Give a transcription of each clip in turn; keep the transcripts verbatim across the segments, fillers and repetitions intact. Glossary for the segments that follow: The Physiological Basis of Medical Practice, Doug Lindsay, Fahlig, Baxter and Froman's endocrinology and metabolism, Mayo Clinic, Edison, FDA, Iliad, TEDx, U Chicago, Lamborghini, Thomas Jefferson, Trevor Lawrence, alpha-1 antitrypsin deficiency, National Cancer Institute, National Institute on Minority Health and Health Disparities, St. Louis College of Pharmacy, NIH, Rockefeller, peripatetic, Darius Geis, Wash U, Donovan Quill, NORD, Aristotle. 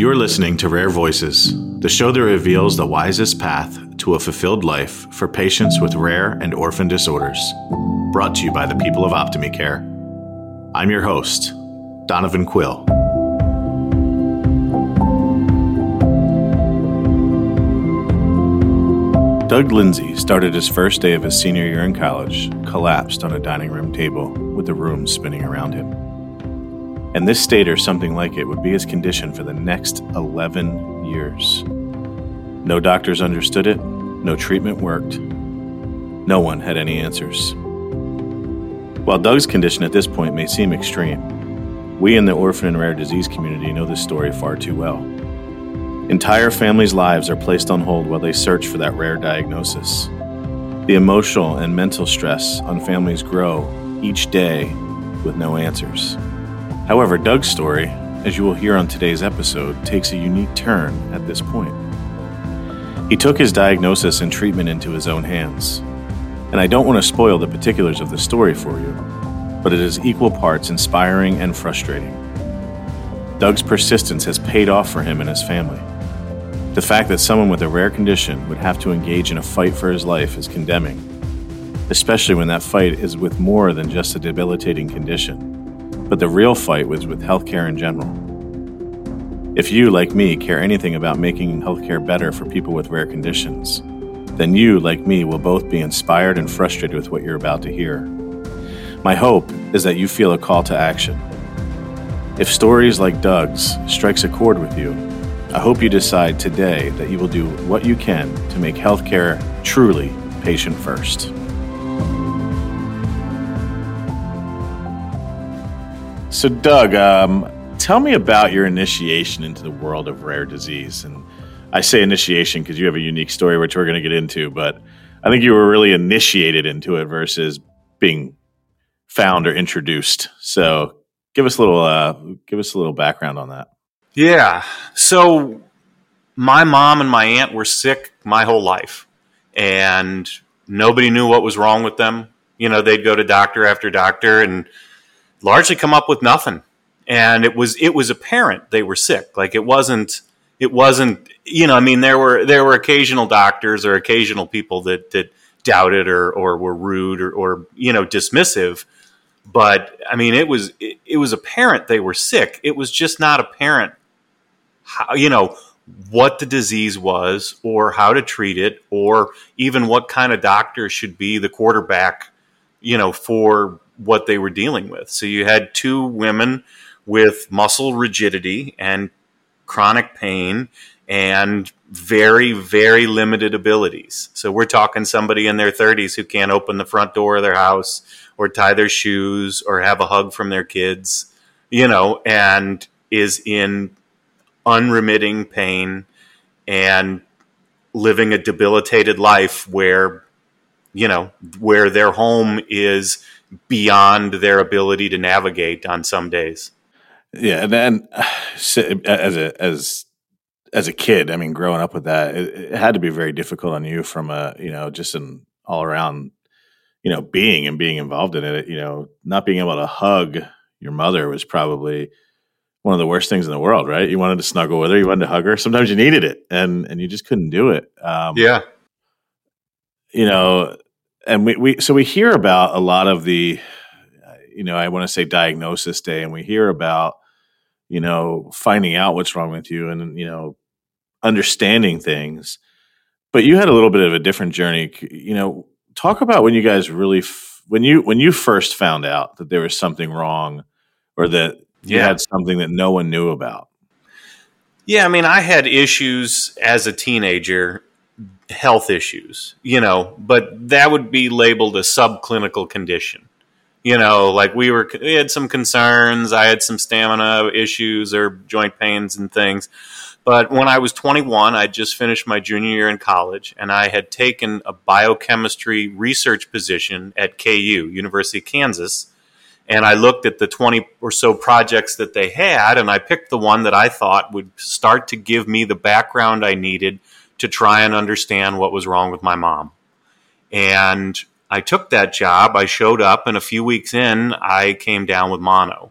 You're listening to Rare Voices, the show that reveals the wisest path to a fulfilled life for patients with rare and orphan disorders. Brought to you by the people of OptimiCare. I'm your host, Donovan Quill. Doug Lindsay started his first day of his senior year in college, collapsed on a dining room table with the room spinning around him. And this state or something like it would be his condition for the next eleven years. No doctors understood it, no treatment worked, no one had any answers. While Doug's condition at this point may seem extreme, we in the orphan and rare disease community know this story far too well. Entire families' lives are placed on hold while they search for that rare diagnosis. The emotional and mental stress on families grow each day with no answers. However, Doug's story, as you will hear on today's episode, takes a unique turn at this point. He took his diagnosis and treatment into his own hands. And I don't want to spoil the particulars of the story for you, but it is equal parts inspiring and frustrating. Doug's persistence has paid off for him and his family. The fact that someone with a rare condition would have to engage in a fight for his life is condemning, especially when that fight is with more than just a debilitating condition. But the real fight was with healthcare in general. If you, like me, care anything about making healthcare better for people with rare conditions, then you, like me, will both be inspired and frustrated with what you're about to hear. My hope is that you feel a call to action. If stories like Doug's strikes a chord with you, I hope you decide today that you will do what you can to make healthcare truly patient first. So, Doug, um, tell me about your initiation into the world of rare disease. And I say initiation because you have a unique story, which we're going to get into. But I think you were really initiated into it versus being found or introduced. So, give us a little, uh, give us a little background on that. Yeah. So, my mom and my aunt were sick my whole life, and nobody knew what was wrong with them. You know, they'd go to doctor after doctor, and largely come up with nothing. And it was it was apparent they were sick. Like it wasn't it wasn't you know, I mean there were there were occasional doctors or occasional people that that doubted or or were rude or, or you know, dismissive. But I mean it was it, it was apparent they were sick. It was just not apparent how, you know, what the disease was or how to treat it or even what kind of doctor should be the quarterback, you know, for what they were dealing with. So you had two women with muscle rigidity and chronic pain and very, very limited abilities. So we're talking somebody in their thirties who can't open the front door of their house or tie their shoes or have a hug from their kids, you know, and is in unremitting pain and living a debilitated life where, you know, where their home is beyond their ability to navigate on some days. Yeah. And then as a, as, as a kid, I mean, growing up with that, it, it had to be very difficult on you from a, you know, just an all around, you know, being and being involved in it, you know, not being able to hug your mother was probably one of the worst things in the world, right? You wanted to snuggle with her, you wanted to hug her. Sometimes you needed it and, and you just couldn't do it. Um, yeah. You know, and we, we so we hear about a lot of the, you know, I want to say diagnosis day, and we hear about, you know, finding out what's wrong with you and, you know, understanding things. But you had a little bit of a different journey. You know, talk about when you guys really, f- when you when you first found out that there was something wrong or that yeah. you had something that no one knew about. Yeah, I mean, I had issues as a teenager. Health issues, you know, but that would be labeled a subclinical condition. You know, like we were, we had some concerns. I had some stamina issues or joint pains and things. But when I was twenty-one, I just finished my junior year in college, and I had taken a biochemistry research position at K U, University of Kansas. And I looked at the twenty or so projects that they had, and I picked the one that I thought would start to give me the background I needed to try and understand what was wrong with my mom. And I took that job. I showed up, and a few weeks in, I came down with mono.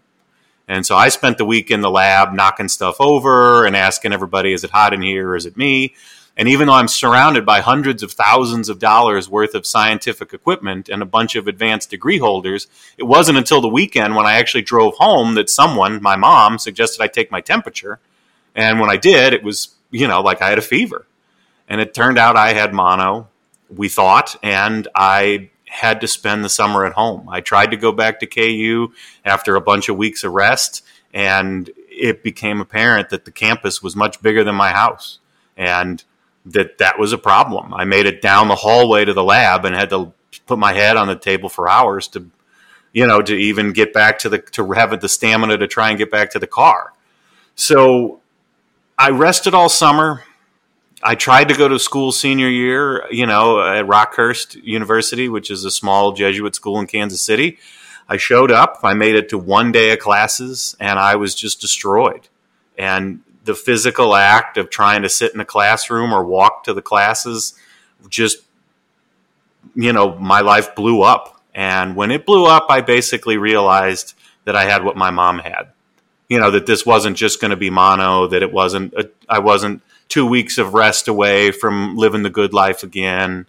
And so I spent the week in the lab knocking stuff over and asking everybody, is it hot in here? Is it me? And even though I'm surrounded by hundreds of thousands of dollars worth of scientific equipment and a bunch of advanced degree holders, it wasn't until the weekend when I actually drove home that someone, my mom, suggested I take my temperature. And when I did, it was, you know, like I had a fever. And it turned out I had mono, we thought, and I had to spend the summer at home. I tried to go back to K U after a bunch of weeks of rest, and it became apparent that the campus was much bigger than my house. And that that was a problem. I made it down the hallway to the lab and had to put my head on the table for hours to, you know, to even get back to the, to have the stamina to try and get back to the car. So I rested all summer. I tried to go to school senior year, you know, at Rockhurst University, which is a small Jesuit school in Kansas City. I showed up, I made it to one day of classes, and I was just destroyed. And the physical act of trying to sit in a classroom or walk to the classes, just, you know, my life blew up. And when it blew up, I basically realized that I had what my mom had. You know, that this wasn't just going to be mono, that it wasn't, a, I wasn't two weeks of rest away from living the good life again.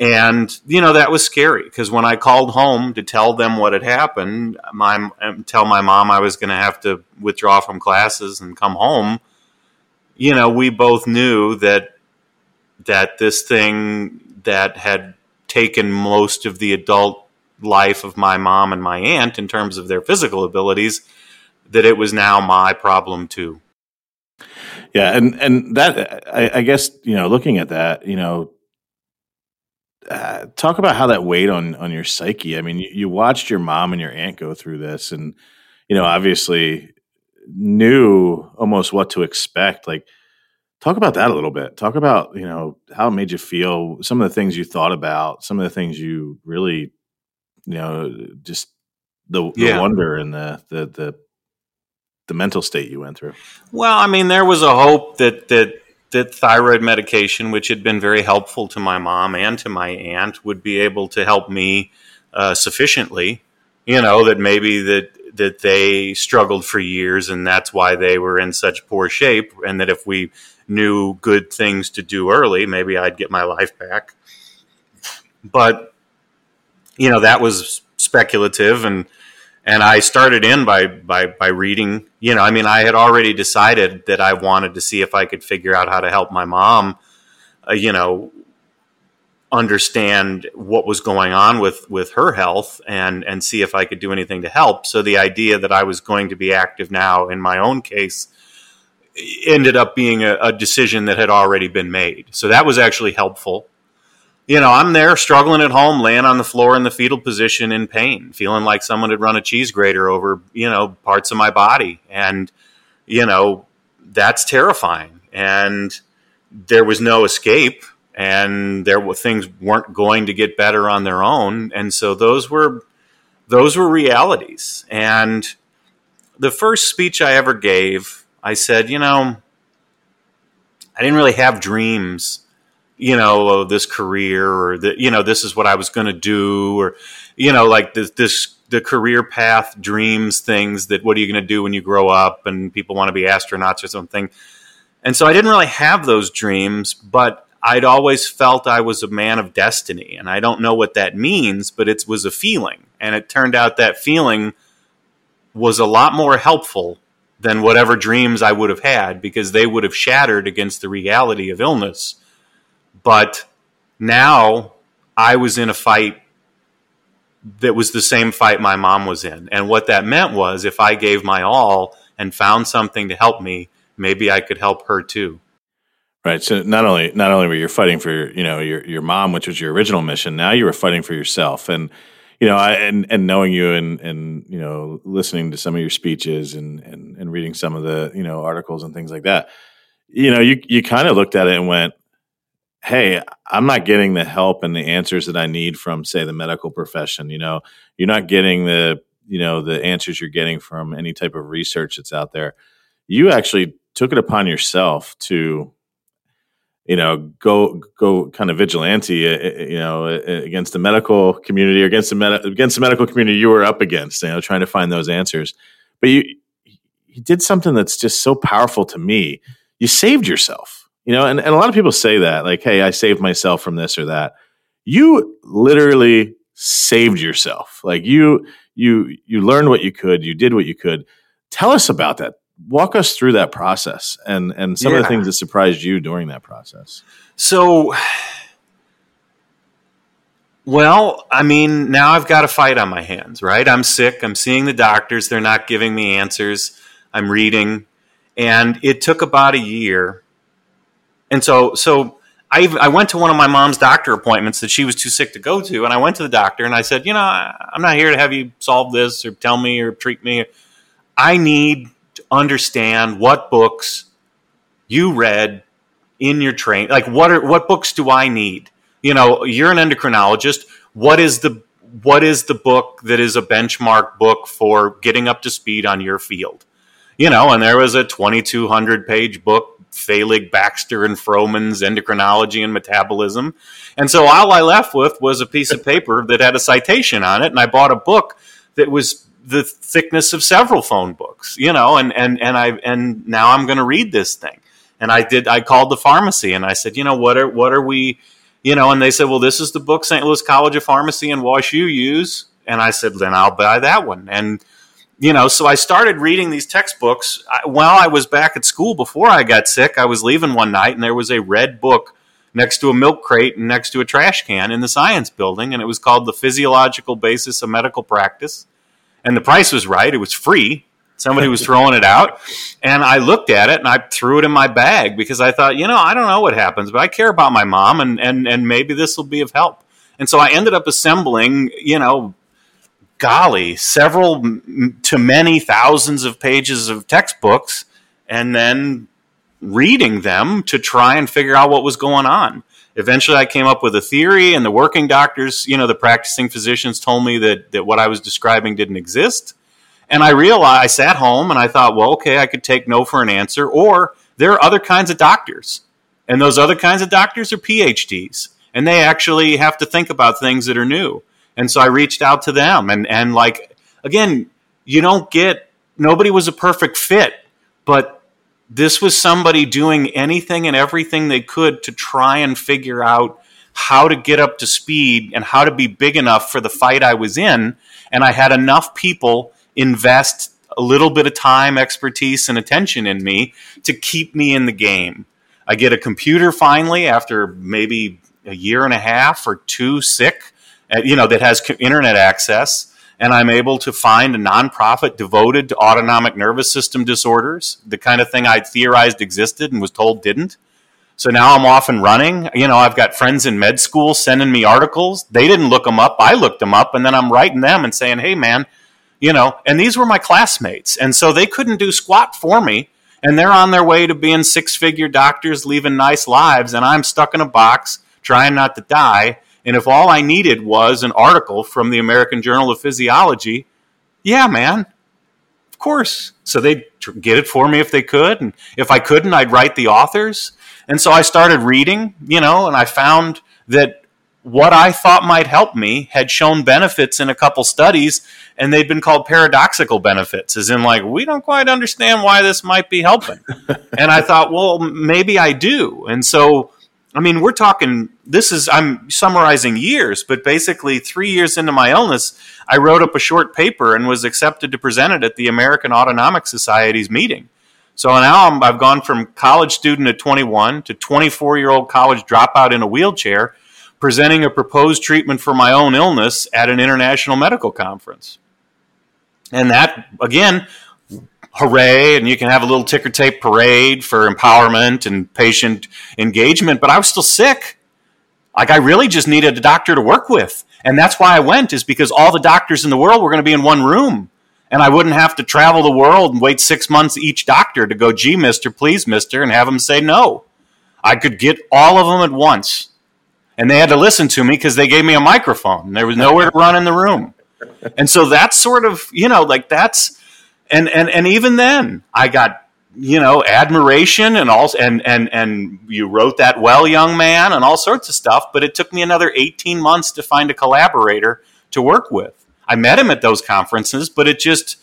And, you know, that was scary because when I called home to tell them what had happened, my, tell my mom I was going to have to withdraw from classes and come home, you know, we both knew that that this thing that had taken most of the adult life of my mom and my aunt in terms of their physical abilities, that it was now my problem too. Yeah, and, and that, I, I guess, you know, looking at that, you know, Uh, talk about how that weighed on on your psyche. I mean, you, you watched your mom and your aunt go through this and, you know, obviously knew almost what to expect. Like, talk about that a little bit. Talk about, you know, how it made you feel, some of the things you thought about, some of the things you really, you know, just the, yeah. the wonder and the, the, the, the mental state you went through. Well, I mean, there was a hope that, that, that thyroid medication, which had been very helpful to my mom and to my aunt, would be able to help me uh, sufficiently, you know, that maybe that that they struggled for years and that's why they were in such poor shape, and that if we knew good things to do early, maybe I'd get my life back. But, you know, that was speculative, and And I started in by, by, by reading, you know, I mean, I had already decided that I wanted to see if I could figure out how to help my mom, uh, you know, understand what was going on with, with her health and, and see if I could do anything to help. So the idea that I was going to be active now in my own case ended up being a, a decision that had already been made. So that was actually helpful. You know, I'm there struggling at home, laying on the floor in the fetal position in pain, feeling like someone had run a cheese grater over, you know, parts of my body. And, you know, that's terrifying. And there was no escape, and there were things weren't going to get better on their own. And so those were those were realities. And the first speech I ever gave, I said, you know, I didn't really have dreams. You know, oh, this career, or the, you know, this is what I was going to do, or, you know, like this, this, the career path dreams things that what are you going to do when you grow up and people want to be astronauts or something. And so I didn't really have those dreams, but I'd always felt I was a man of destiny. And I don't know what that means, but it was a feeling. And it turned out that feeling was a lot more helpful than whatever dreams I would have had, because they would have shattered against the reality of illness. But now I was in a fight that was the same fight my mom was in. And what that meant was if I gave my all and found something to help me, maybe I could help her too. Right. So not only not only were you fighting for, you know, your, your mom, which was your original mission, now you were fighting for yourself. And, you know, I, and, and knowing you and, and, you know, listening to some of your speeches and, and, and reading some of the, you know, articles and things like that, you know, you, you kind of looked at it and went, hey, I'm not getting the help and the answers that I need from, say, the medical profession. You know, you're not getting the, you know, the answers you're getting from any type of research that's out there. You actually took it upon yourself to, you know, go, go kind of vigilante, you know, against the medical community or against the med- against the medical community you were up against, you know, trying to find those answers. But you you did something that's just so powerful to me. You saved yourself, you know, and, and a lot of people say that, like, hey, I saved myself from this or that. You literally saved yourself. Like you you you learned what you could, you did what you could. Tell us about that. Walk us through that process and, and some yeah. of the things that surprised you during that process. So, well, I mean, now I've got a fight on my hands, right? I'm sick. I'm seeing the doctors. They're not giving me answers. I'm reading. And it took about a year. And so so I I went to one of my mom's doctor appointments that she was too sick to go to. And I went to the doctor and I said, you know, I'm not here to have you solve this or tell me or treat me. I need to understand what books you read in your training. Like, what are what books do I need? You know, you're an endocrinologist. What is the what is the book that is a benchmark book for getting up to speed on your field? You know, and there was a twenty-two hundred page book, Fahlig, Baxter and Froman's Endocrinology and Metabolism. And so all I left with was a piece of paper that had a citation on it, and I bought a book that was the thickness of several phone books, you know, and, and, and I, and now I'm going to read this thing. And I did, I called the pharmacy and I said, you know, what are, what are we, you know, and they said, well, this is the book Saint Louis College of Pharmacy and Wash U use. And I said, then I'll buy that one. And, you know, so I started reading these textbooks I, while I was back at school before I got sick. I was leaving one night and there was a red book next to a milk crate and next to a trash can in the science building. And it was called The Physiological Basis of Medical Practice. And the price was right. It was free. Somebody was throwing it out. And I looked at it and I threw it in my bag because I thought, you know, I don't know what happens, but I care about my mom and and, and maybe this will be of help. And so I ended up assembling, you know, golly, several to many thousands of pages of textbooks and then reading them to try and figure out what was going on. Eventually, I came up with a theory, and the working doctors, you know, the practicing physicians told me that, that what I was describing didn't exist. And I realized, I sat home and I thought, well, okay, I could take no for an answer, or there are other kinds of doctors. And those other kinds of doctors are P H Ds, and they actually have to think about things that are new. And so I reached out to them. And, and like, again, you don't get, nobody was a perfect fit, but this was somebody doing anything and everything they could to try and figure out how to get up to speed and how to be big enough for the fight I was in. And I had enough people invest a little bit of time, expertise, and attention in me to keep me in the game. I get a computer finally after maybe a year and a half or two sick, you know, that has internet access. And I'm able to find a nonprofit devoted to autonomic nervous system disorders, the kind of thing I theorized existed and was told didn't. So now I'm off and running. You know, I've got friends in med school sending me articles. They didn't look them up. I looked them up, and then I'm writing them and saying, hey, man, you know, and these were my classmates. And so they couldn't do squat for me, and they're on their way to being six-figure doctors, leaving nice lives, and I'm stuck in a box trying not to die. And if all I needed was an article from the American Journal of Physiology, yeah, man, of course. So they'd tr- get it for me if they could. And if I couldn't, I'd write the authors. And so I started reading, you know, and I found that what I thought might help me had shown benefits in a couple studies, and they'd been called paradoxical benefits, as in like, we don't quite understand why this might be helping. And I thought, well, maybe I do. And so I mean, we're talking, this is, I'm summarizing years, but basically three years into my illness, I wrote up a short paper and was accepted to present it at the American Autonomic Society's meeting. So now I'm, I've gone from college student at twenty-one to twenty-four-year-old college dropout in a wheelchair, presenting a proposed treatment for my own illness at an international medical conference. And that, again, hooray, and you can have a little ticker tape parade for empowerment and patient engagement, but I was still sick. Like, I really just needed a doctor to work with, and that's why I went, is because all the doctors in the world were going to be in one room, and I wouldn't have to travel the world and wait six months each doctor to go, gee, mister, please, mister, and have them say no. I could get all of them at once, and they had to listen to me because they gave me a microphone, and there was nowhere to run in the room. And so that's sort of, you know, like that's... And and and even then, I got, you know, admiration and all, and and and you wrote that well, young man, and all sorts of stuff. But it took me another eighteen months to find a collaborator to work with. I met him at those conferences, but it just,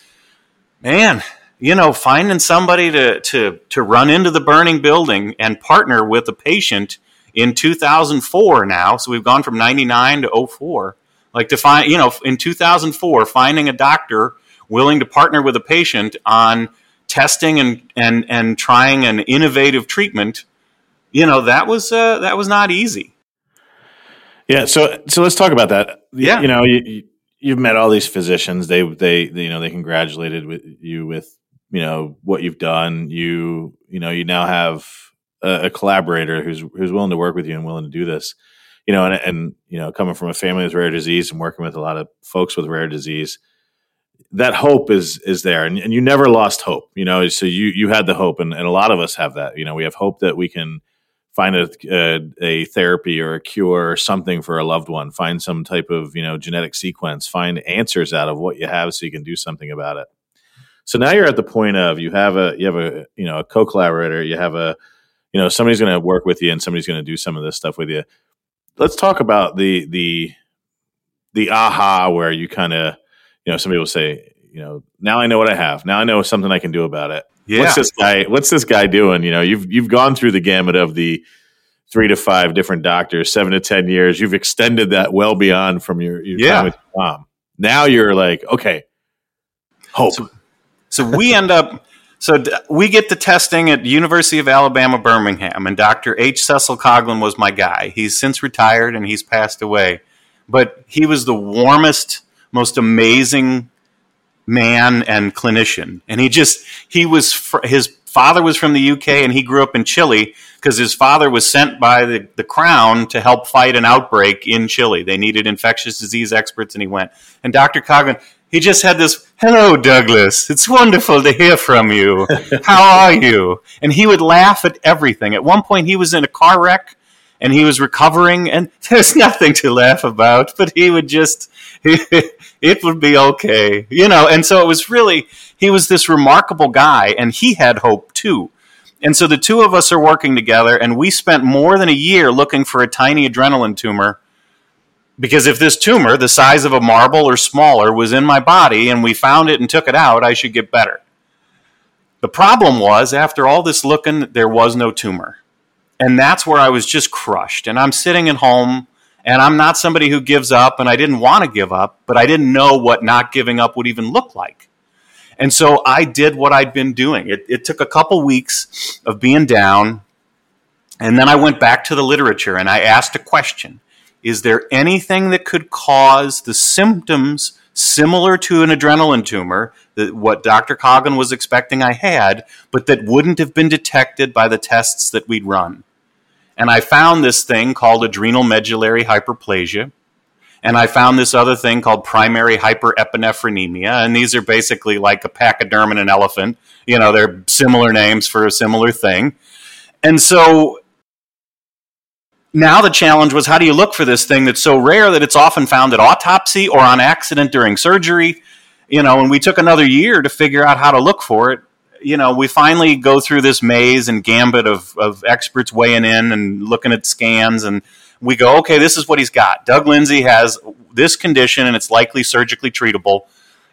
man, you know, finding somebody to to to run into the burning building and partner with a patient in two thousand four now, so we've gone from ninety-nine to oh four, like to find, you know, in two thousand four, finding a doctor willing to partner with a patient on testing and and and trying an innovative treatment, you know, that was uh, that was not easy. Yeah, so so let's talk about that. Yeah, you know, you, you've met all these physicians. They, they they you know they congratulated with you with you know what you've done. You you know you now have a, a collaborator who's who's willing to work with you and willing to do this. You know, and and you know, coming from a family with rare disease and working with a lot of folks with rare disease, that hope is is there, and, and you never lost hope. You know, so you you had the hope, and, and a lot of us have that. You know, we have hope that we can find a, a a therapy or a cure or something for a loved one. Find some type of you know genetic sequence. Find answers out of what you have so you can do something about it. So now you're at the point of you have a you have a you know a co-collaborator. You have a you know somebody's going to work with you and somebody's going to do some of this stuff with you. Let's talk about the the the aha where you kind of. You know, some people say, you know, now I know what I have. Now I know something I can do about it. Yeah. What's this guy? What's this guy doing? You know, you've you've gone through the gamut of the three to five different doctors, seven to ten years. You've extended that well beyond from your, your yeah. time with your mom. Now you're like, okay, hope. So, so we end up. So d- we get the testing at University of Alabama, Birmingham, and Doctor H. Cecil Coghlan was my guy. He's since retired and he's passed away, but he was the warmest, most amazing man and clinician. And he just, he was, fr- his father was from the U K and he grew up in Chile because his father was sent by the, the crown to help fight an outbreak in Chile. They needed infectious disease experts and he went. And Doctor Coghlan, he just had this, hello, Douglas, it's wonderful to hear from you. How are you? And he would laugh at everything. At one point he was in a car wreck and he was recovering, and there's nothing to laugh about, but he would just, he, it would be okay, you know. And so it was really, he was this remarkable guy, and he had hope too. And so the two of us are working together, and we spent more than a year looking for a tiny adrenaline tumor, because if this tumor, the size of a marble or smaller, was in my body, and we found it and took it out, I should get better. The problem was, after all this looking, there was no tumor. And that's where I was just crushed. And I'm sitting at home, and I'm not somebody who gives up, and I didn't want to give up, but I didn't know what not giving up would even look like. And so I did what I'd been doing. It, it took a couple weeks of being down, and then I went back to the literature, and I asked a question. Is there anything that could cause the symptoms similar to an adrenaline tumor, that what Doctor Coghlan was expecting I had, but that wouldn't have been detected by the tests that we'd run? And I found this thing called adrenal medullary hyperplasia. And I found this other thing called primary hyperepinephrinemia. And these are basically like a pachyderm and an elephant. You know, they're similar names for a similar thing. And so now the challenge was, how do you look for this thing that's so rare that it's often found at autopsy or on accident during surgery? You know, and we took another year to figure out how to look for it. You know, we finally go through this maze and gambit of, of experts weighing in and looking at scans, and we go, okay, this is what he's got. Doug Lindsay has this condition, and it's likely surgically treatable.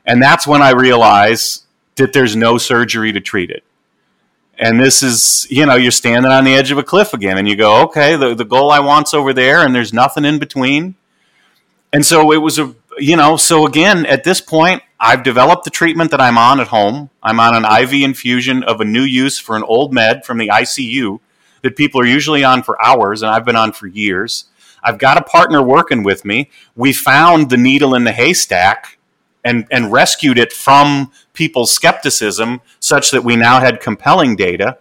And that's when I realize that there's no surgery to treat it. And this is, you know, you're standing on the edge of a cliff again, and you go, okay, the, the goal I want's over there, and there's nothing in between. And so it was a, you know, so again, at this point, I've developed the treatment that I'm on at home. I'm on an I V infusion of a new use for an old med from the I C U that people are usually on for hours, and I've been on for years. I've got a partner working with me. We found the needle in the haystack and, and rescued it from people's skepticism such that we now had compelling data,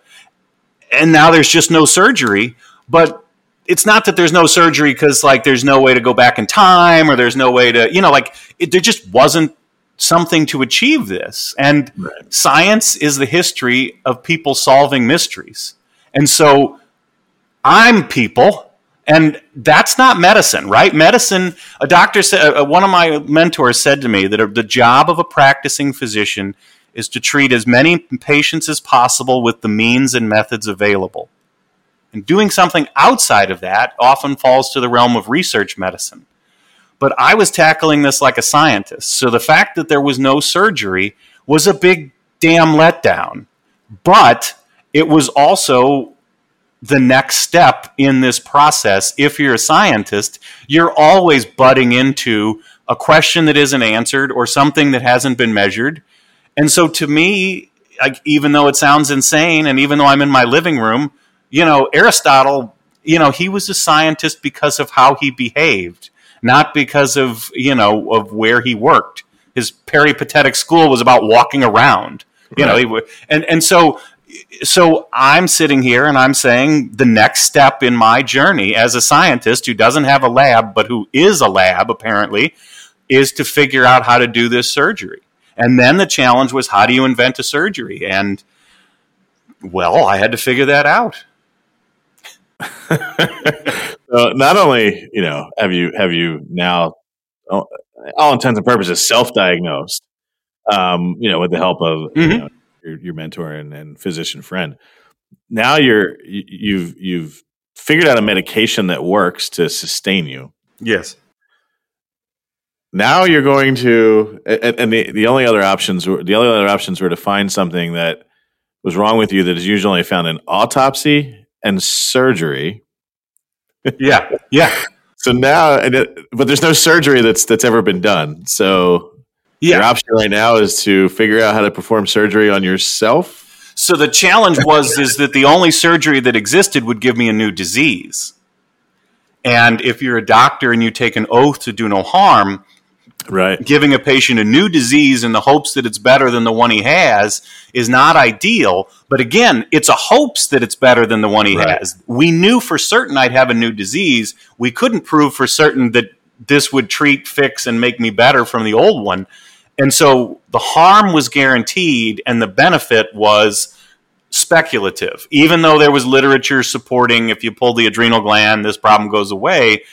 and now there's just no surgery. But it's not that there's no surgery because, like, there's no way to go back in time, or there's no way to, you know, like, it, there just wasn't something to achieve this. And right. Science is the history of people solving mysteries. And so I'm people, and that's not medicine, right? Medicine, a doctor said, uh, one of my mentors said to me that uh, the job of a practicing physician is to treat as many patients as possible with the means and methods available. And doing something outside of that often falls to the realm of research medicine. But I was tackling this like a scientist. So the fact that there was no surgery was a big damn letdown. But it was also the next step in this process. If you're a scientist, you're always butting into a question that isn't answered or something that hasn't been measured. And so to me, I, even though it sounds insane and even though I'm in my living room, you know, Aristotle, you know, he was a scientist because of how he behaved, not because of, you know, of where he worked. His peripatetic school was about walking around, you right. know, he, and, and so, so I'm sitting here and I'm saying the next step in my journey as a scientist who doesn't have a lab, but who is a lab apparently, is to figure out how to do this surgery. And then the challenge was, how do you invent a surgery? And, well, I had to figure that out. So not only, you know, have you have you now, all intents and purposes, self-diagnosed, um, you know, with the help of mm-hmm. you know, your, your mentor and, and physician friend. Now you're you've you've figured out a medication that works to sustain you. Yes. Now you're going to, and, and the, the only other options were, the only other options were to find something that was wrong with you that is usually found in autopsy and surgery. Yeah, yeah. So now, and it, but there's no surgery that's that's ever been done. So yeah. Your option right now is to figure out how to perform surgery on yourself. So the challenge was is that the only surgery that existed would give me a new disease. And if you're a doctor and you take an oath to do no harm, right, giving a patient a new disease in the hopes that it's better than the one he has is not ideal. But again, it's a hopes that it's better than the one he right. has. We knew for certain I'd have a new disease. We couldn't prove for certain that this would treat, fix, and make me better from the old one. And so the harm was guaranteed and the benefit was speculative. Even though there was literature supporting if you pull the adrenal gland, this problem goes away.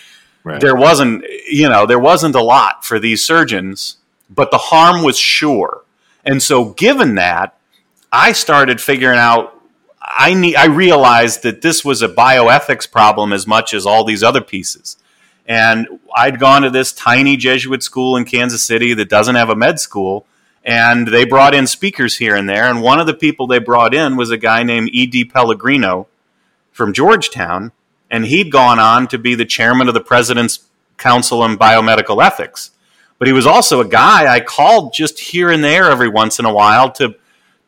Right. There wasn't, you know, there wasn't a lot for these surgeons, but the harm was sure. And so given that, I started figuring out, I need, I realized that this was a bioethics problem as much as all these other pieces. And I'd gone to this tiny Jesuit school in Kansas City that doesn't have a med school, and they brought in speakers here and there. And one of the people they brought in was a guy named E D Pellegrino from Georgetown. And he'd gone on to be the chairman of the President's Council on Biomedical Ethics. But he was also a guy I called just here and there every once in a while to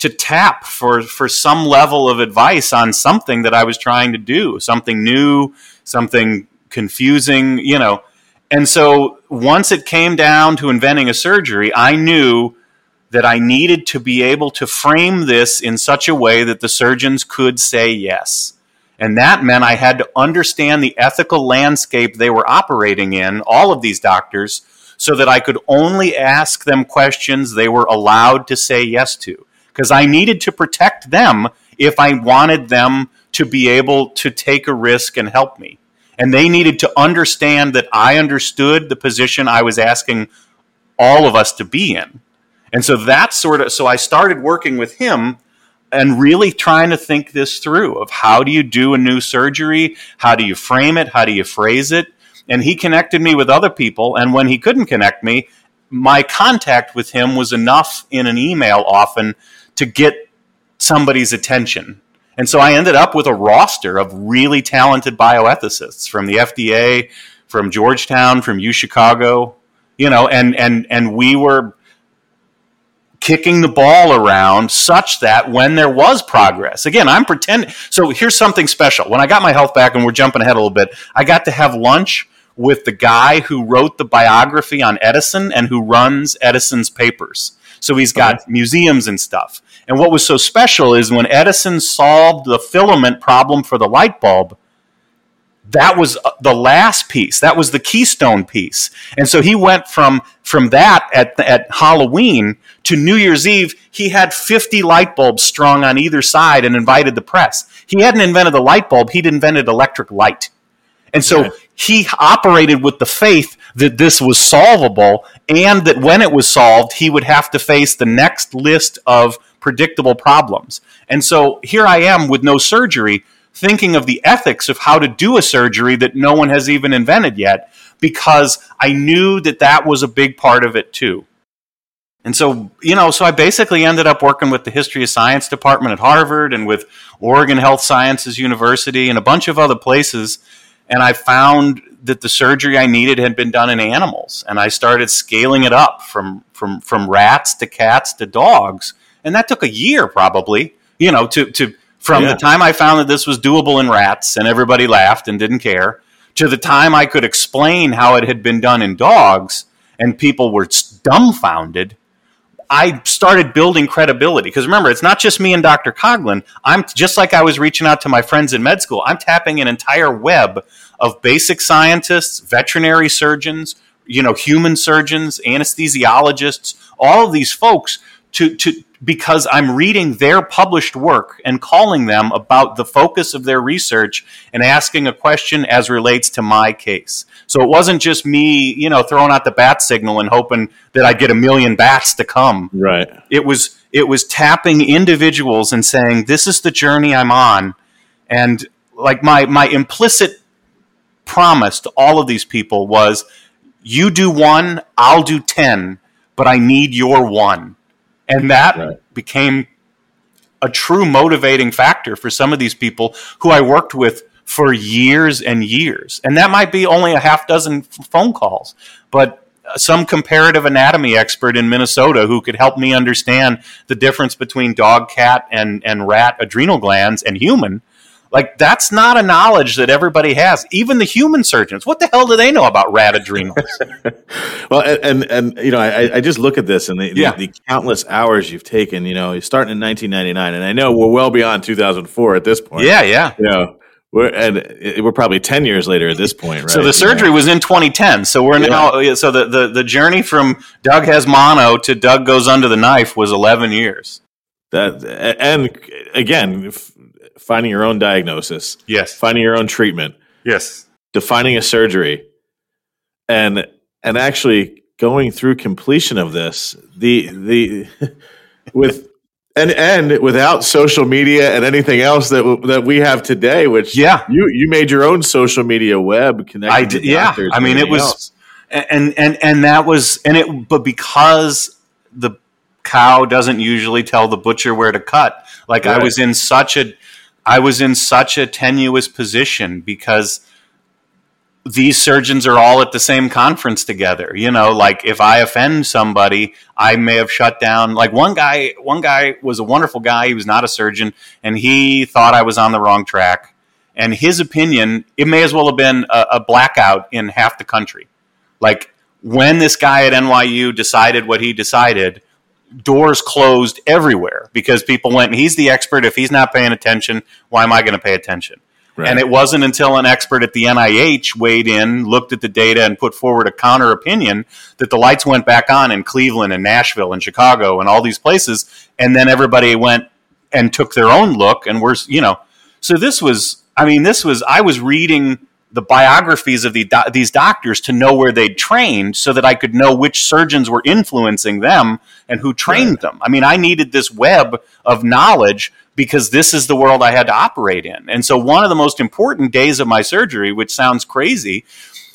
to tap for, for some level of advice on something that I was trying to do, something new, something confusing, you know. And so once it came down to inventing a surgery, I knew that I needed to be able to frame this in such a way that the surgeons could say yes. And that meant I had to understand the ethical landscape they were operating in, all of these doctors, so that I could only ask them questions they were allowed to say yes to. Because I needed to protect them if I wanted them to be able to take a risk and help me. And they needed to understand that I understood the position I was asking all of us to be in. And so that sort of, so I started working with him and really trying to think this through of how do you do a new surgery? How do you frame it? How do you phrase it? And he connected me with other people. And when he couldn't connect me, my contact with him was enough in an email often to get somebody's attention. And so I ended up with a roster of really talented bioethicists from the F D A, from Georgetown, from U Chicago, you know, and, and, and we were kicking the ball around such that when there was progress, again, I'm pretending. So here's something special. When I got my health back, and we're jumping ahead a little bit, I got to have lunch with the guy who wrote the biography on Edison and who runs Edison's papers. So he's got okay. museums and stuff. And what was so special is when Edison solved the filament problem for the light bulb, that was the last piece. That was the keystone piece. And so he went from from that at at Halloween to New Year's Eve. He had fifty light bulbs strung on either side and invited the press. He hadn't invented the light bulb. He'd invented electric light. And so he operated with the faith that this was solvable and that when it was solved, he would have to face the next list of predictable problems. And so here I am with no surgery, thinking of the ethics of how to do a surgery that no one has even invented yet, because I knew that that was a big part of it too. And so, you know, so I basically ended up working with the History of Science Department at Harvard and with Oregon Health Sciences University and a bunch of other places. And I found that the surgery I needed had been done in animals. And I started scaling it up from from from rats to cats to dogs. And that took a year probably, you know, to, to from yeah. the time I found that this was doable in rats and everybody laughed and didn't care, to the time I could explain how it had been done in dogs and people were dumbfounded. I started building credibility because remember, it's not just me and Doctor Coghlan. I'm just like I was reaching out to my friends in med school. I'm tapping an entire web of basic scientists, veterinary surgeons, you know, human surgeons, anesthesiologists, all of these folks to, to, because I'm reading their published work and calling them about the focus of their research and asking a question as relates to my case. So it wasn't just me, you know, throwing out the bat signal and hoping that I'd get a million bats to come. Right. It was it was tapping individuals and saying, this is the journey I'm on. And like my my implicit promise to all of these people was, you do one, I'll do ten, but I need your one. And that right. became a true motivating factor for some of these people who I worked with for years and years. And that might be only a half dozen phone calls, but some comparative anatomy expert in Minnesota who could help me understand the difference between dog, cat, and, and rat adrenal glands and human. Like, that's not a knowledge that everybody has. Even the human surgeons, what the hell do they know about rat adrenals? Well, and, and, and, you know, I, I just look at this and the, yeah. the, the countless hours you've taken, you know, starting in nineteen ninety-nine, and I know we're well beyond two thousand four at this point. Yeah, yeah. You know, we're, and it, we're probably ten years later at this point, right? So the surgery yeah. was in twenty ten. So we're yeah. now, so the, the, the journey from Doug has mono to Doug goes under the knife was eleven years. That, and again, if, finding your own diagnosis. Yes. Finding your own treatment. Yes. Defining a surgery. And and actually going through completion of this, the the with and and without social media and anything else that w- that we have today, which yeah. you you made your own social media web connected I did, to doctors. Yeah. I mean, it was else. and and and that was and it but because the cow doesn't usually tell the butcher where to cut. Like right. I was in such a I was in such a tenuous position because these surgeons are all at the same conference together. You know, like if I offend somebody, I may have shut down. Like one guy, one guy was a wonderful guy. He was not a surgeon, and he thought I was on the wrong track. And his opinion, it may as well have been a, a blackout in half the country. Like when this guy at N Y U decided what he decided, doors closed everywhere because people went, he's the expert. If he's not paying attention, why am I going to pay attention? Right. And it wasn't until an expert at the N I H weighed in, looked at the data, and put forward a counter opinion that the lights went back on in Cleveland and Nashville and Chicago and all these places. And then everybody went and took their own look. And we're, you know, so this was, I mean, this was, I was reading the biographies of the do- these doctors to know where they'd trained so that I could know which surgeons were influencing them and who trained them. I mean, I needed this web of knowledge because this is the world I had to operate in. And so one of the most important days of my surgery, which sounds crazy,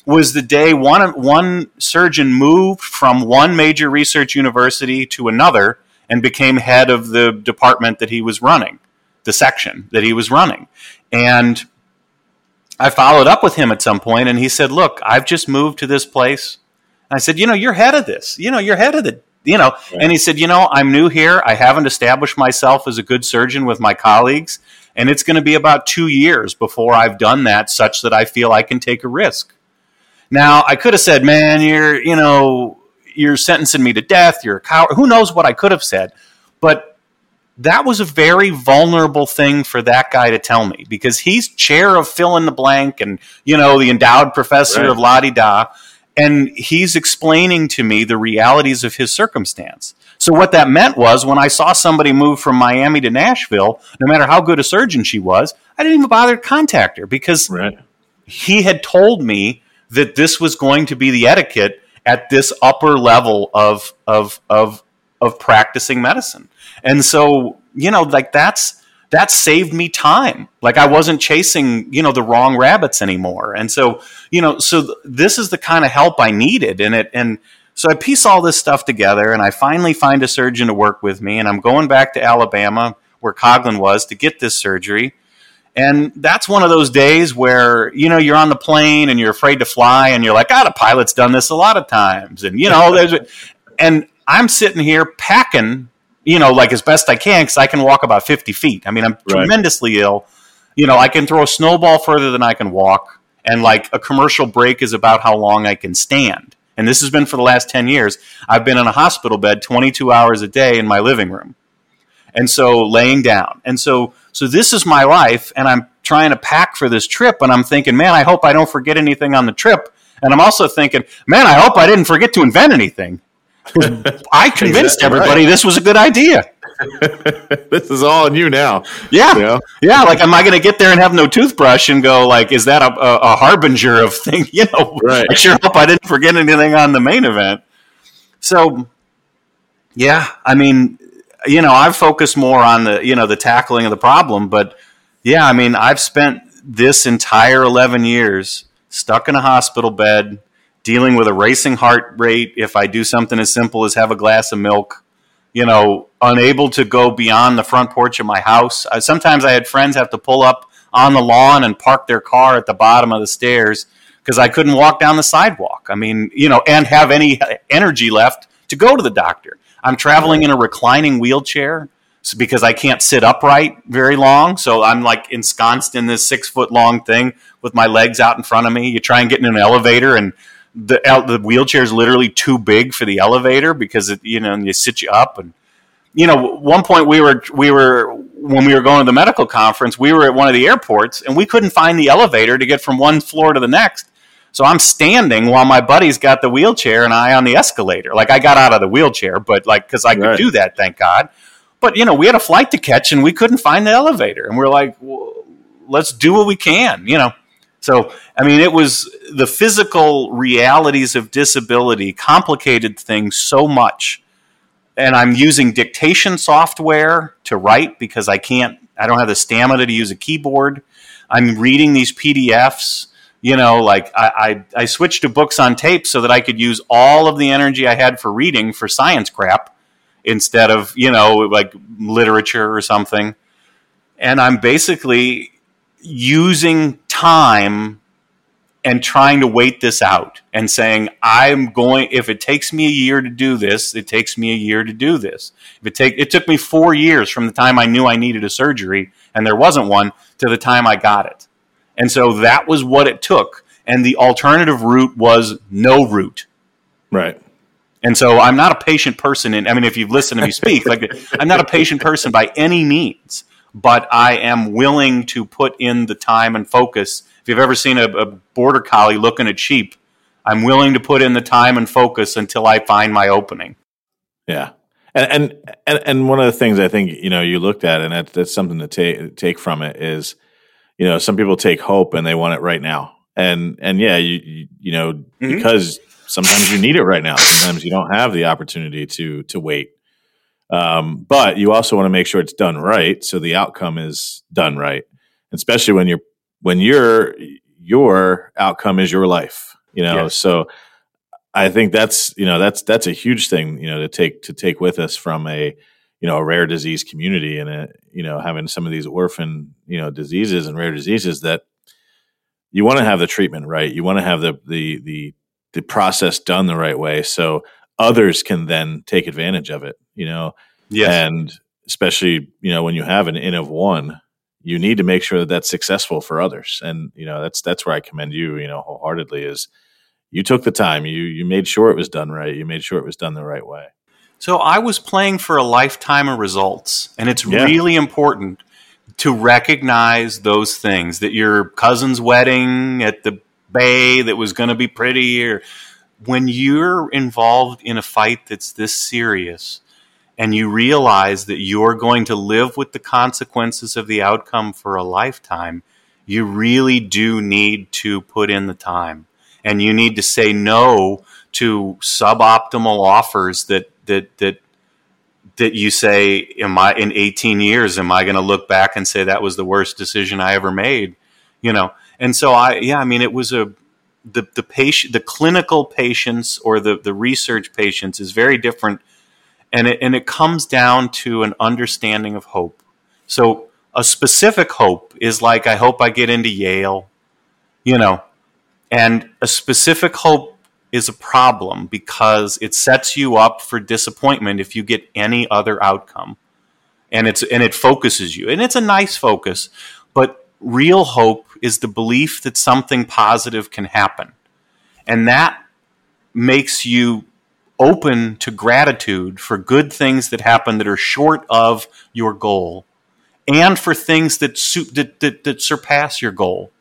was the day one, one surgeon moved from one major research university to another and became head of the department that he was running, the section that he was running. And I followed up with him at some point, and he said, look, I've just moved to this place. And I said, you know, you're head of this. You know, you're head of the, you know. Right. And he said, you know, I'm new here. I haven't established myself as a good surgeon with my colleagues, and it's going to be about two years before I've done that such that I feel I can take a risk. Now, I could have said, man, you're, you know, you're sentencing me to death. You're a coward. Who knows what I could have said, but that was a very vulnerable thing for that guy to tell me because he's chair of fill in the blank and, you know, the endowed professor right. of la-di-da. And he's explaining to me the realities of his circumstance. So what that meant was when I saw somebody move from Miami to Nashville, no matter how good a surgeon she was, I didn't even bother to contact her because right. he had told me that this was going to be the etiquette at this upper level of, of, of, of practicing medicine. And so, you know, like that's, that saved me time. Like I wasn't chasing, you know, the wrong rabbits anymore. And so, you know, so th- this is the kind of help I needed in it. And So I piece all this stuff together, and I finally find a surgeon to work with me, and I'm going back to Alabama, where Coghlan was, to get this surgery. And that's one of those days where, you know, you're on the plane and you're afraid to fly, and you're like, ah, the pilot's done this a lot of times. And, you know, there's, and I'm sitting here packing, you know, like as best I can, because I can walk about fifty feet. I mean, I'm right. tremendously ill. You know, I can throw a snowball further than I can walk. And like a commercial break is about how long I can stand. And this has been for the last ten years. I've been in a hospital bed twenty-two hours a day in my living room. And so laying down. And so so this is my life, and I'm trying to pack for this trip, and I'm thinking, man, I hope I don't forget anything on the trip. And I'm also thinking, man, I hope I didn't forget to invent anything. I convinced exactly everybody right. this was a good idea. This is all on you now. Yeah. You know? Yeah. Like, am I going to get there and have no toothbrush and go like, is that a, a, a harbinger of thing? You know, right. I sure hope I didn't forget anything on the main event. So, yeah, I mean, you know, I've focused more on the, you know, the tackling of the problem, but yeah, I mean, I've spent this entire eleven years stuck in a hospital bed, dealing with a racing heart rate. If I do something as simple as have a glass of milk, you know, unable to go beyond the front porch of my house. I, sometimes I had friends have to pull up on the lawn and park their car at the bottom of the stairs because I couldn't walk down the sidewalk. I mean, you know, and have any energy left to go to the doctor. I'm traveling in a reclining wheelchair because I can't sit upright very long. So I'm like ensconced in this six foot long thing with my legs out in front of me. You try and get in an elevator, and the the wheelchair is literally too big for the elevator because it, you know, and you sit you up. And you know, one point we were we were when we were going to the medical conference, we were at one of the airports, and we couldn't find the elevator to get from one floor to the next. So I'm standing while my buddy's got the wheelchair and I on the escalator. Like, I got out of the wheelchair, but like, because I could right. do that, thank God. But you know, we had a flight to catch and we couldn't find the elevator, and we're like, well, let's do what we can, you know. So, I mean, it was the physical realities of disability complicated things so much. And I'm using dictation software to write because I can't, I don't have the stamina to use a keyboard. I'm reading these P D Fs, you know, like I, I, I switched to books on tape so that I could use all of the energy I had for reading for science crap instead of, you know, like literature or something. And I'm basically using time and trying to wait this out and saying, I'm going, if it takes me a year to do this, it takes me a year to do this. If it take, it took me four years from the time I knew I needed a surgery and there wasn't one to the time I got it. And so that was what it took. And the alternative route was no route. Right. And so I'm not a patient person. In, I mean, if you've listened to me speak, like I'm not a patient person by any means. But I am willing to put in the time and focus. If you've ever seen a, a border collie looking at sheep, I'm willing to put in the time and focus until I find my opening. Yeah. And and and one of the things I think, you know, you looked at, and that, that's something to take take from it is, you know, some people take hope and they want it right now. And and yeah, you you, you know, mm-hmm. because sometimes you need it right now. Sometimes you don't have the opportunity to to wait. Um, but you also want to make sure it's done right, so the outcome is done right. Especially when you're when your your outcome is your life, you know. Yes. So I think that's you know that's that's a huge thing, you know, to take to take with us from a you know a rare disease community and a, you know having some of these orphan you know diseases and rare diseases that you want to have the treatment right, you want to have the the the the process done the right way, so others can then take advantage of it, you know, yes. and especially, you know, when you have an N of one, you need to make sure that that's successful for others. And, you know, that's, that's where I commend you, you know, wholeheartedly is you took the time, you, you made sure it was done right. You made sure it was done the right way. So I was playing for a lifetime of results, and it's yeah. really important to recognize those things, that your cousin's wedding at the bay that was going to be pretty, or when you're involved in a fight that's this serious and you realize that you're going to live with the consequences of the outcome for a lifetime, you really do need to put in the time. And you need to say no to suboptimal offers that that that that you say, am I in eighteen years, am I going to look back and say that was the worst decision I ever made? You know, and so I, yeah, I mean, it was a, the the patient, the clinical patients or the, the research patients is very different, and it and it comes down to an understanding of hope. So a specific hope is like, I hope I get into Yale, you know, and a specific hope is a problem because it sets you up for disappointment if you get any other outcome, and it's and it focuses you, and it's a nice focus, but real hope is the belief that something positive can happen, and that makes you open to gratitude for good things that happen that are short of your goal, and for things that su- that, that that surpass your goal.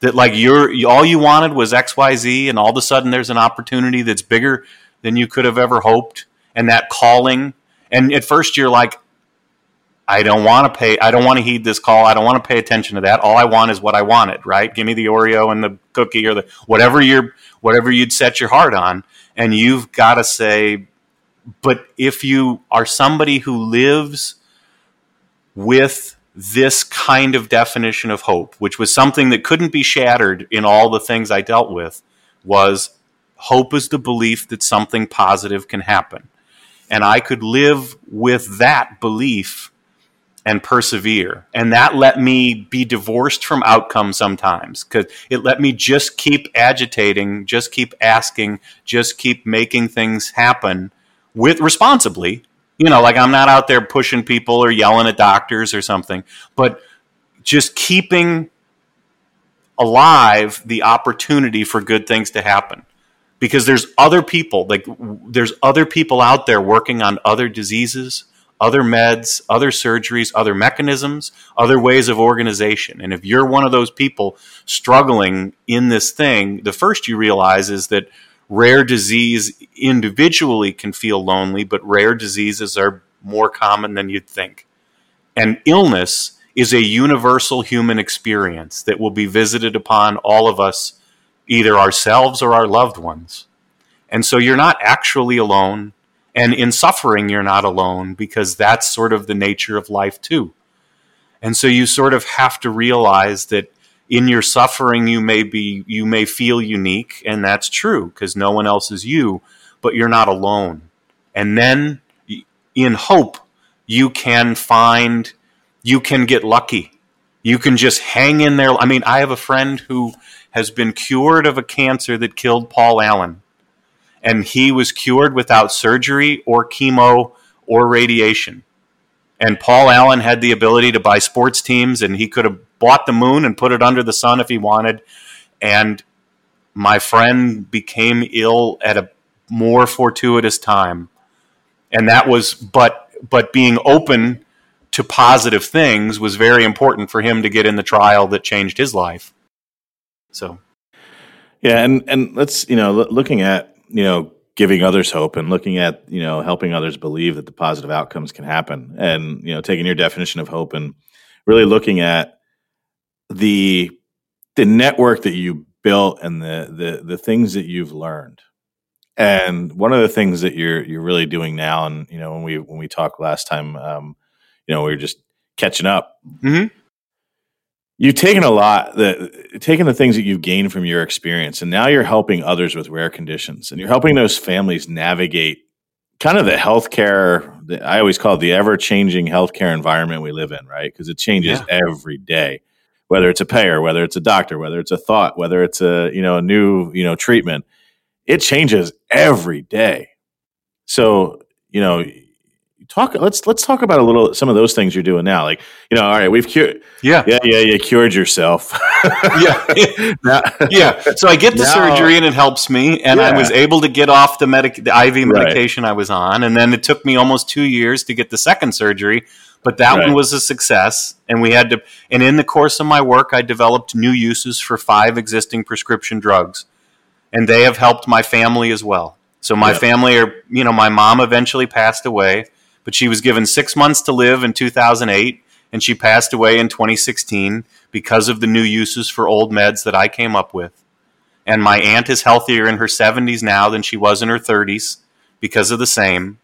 That like you're all you wanted was X Y Z, and all of a sudden there's an opportunity that's bigger than you could have ever hoped, and that calling. And at first you're like, I don't want to pay. I don't want to heed this call. I don't want to pay attention to that. All I want is what I wanted, right? Give me the Oreo and the cookie or the whatever you're, whatever you'd set your heart on. And you've got to say, but if you are somebody who lives with this kind of definition of hope, which was something that couldn't be shattered in all the things I dealt with, was hope is the belief that something positive can happen. And I could live with that belief and persevere. And that let me be divorced from outcome sometimes, because it let me just keep agitating, just keep asking, just keep making things happen with responsibly. You know, like I'm not out there pushing people or yelling at doctors or something, but just keeping alive the opportunity for good things to happen. Because there's other people, like there's other people out there working on other diseases, other meds, other surgeries, other mechanisms, other ways of organization. And if you're one of those people struggling in this thing, the first you realize is that rare disease individually can feel lonely, but rare diseases are more common than you'd think. And illness is a universal human experience that will be visited upon all of us, either ourselves or our loved ones. And so you're not actually alone. And in suffering, you're not alone, because that's sort of the nature of life too. And so you sort of have to realize that in your suffering, you may be, you may feel unique, and that's true because no one else is you, but you're not alone. And then in hope, you can find, you can get lucky. You can just hang in there. I mean, I have a friend who has been cured of a cancer that killed Paul Allen. And he was cured without surgery or chemo or radiation. And Paul Allen had the ability to buy sports teams, and he could have bought the moon and put it under the sun if he wanted. And my friend became ill at a more fortuitous time. And that was, but but being open to positive things was very important for him to get in the trial that changed his life. So. Yeah, and, and let's, you know, looking at, you know, giving others hope and looking at, you know, helping others believe that the positive outcomes can happen, and, you know, taking your definition of hope and really looking at the the network that you built and the the the things that you've learned. And one of the things that you're you're really doing now, and, you know, when we when we talked last time, um, you know, we were just catching up. Mm-hmm. You've taken a lot, the, taken the things that you've gained from your experience, and now you're helping others with rare conditions, and you're helping those families navigate kind of the healthcare, the, I always call it the ever-changing healthcare environment we live in, right? Because it changes yeah. every day, whether it's a payer, whether it's a doctor, whether it's a thought, whether it's a, you know, a new, you know, treatment. It changes every day. So, you know, Talk. Let's let's talk about a little some of those things you're doing now. Like, you know, all right, we've cured. Yeah, yeah, yeah. You cured yourself. yeah, now, yeah. So I get the now, surgery and it helps me, and yeah. I was able to get off the medic, the I V medication right. I was on, and then it took me almost two years to get the second surgery, but that right. one was a success, and we had to. And in the course of my work, I developed new uses for five existing prescription drugs, and they have helped my family as well. So my yeah. family are, you know, my mom eventually passed away. But she was given six months to live in two thousand eight, and she passed away in twenty sixteen because of the new uses for old meds that I came up with. And my aunt is healthier in her seventies now than she was in her thirties because of the same.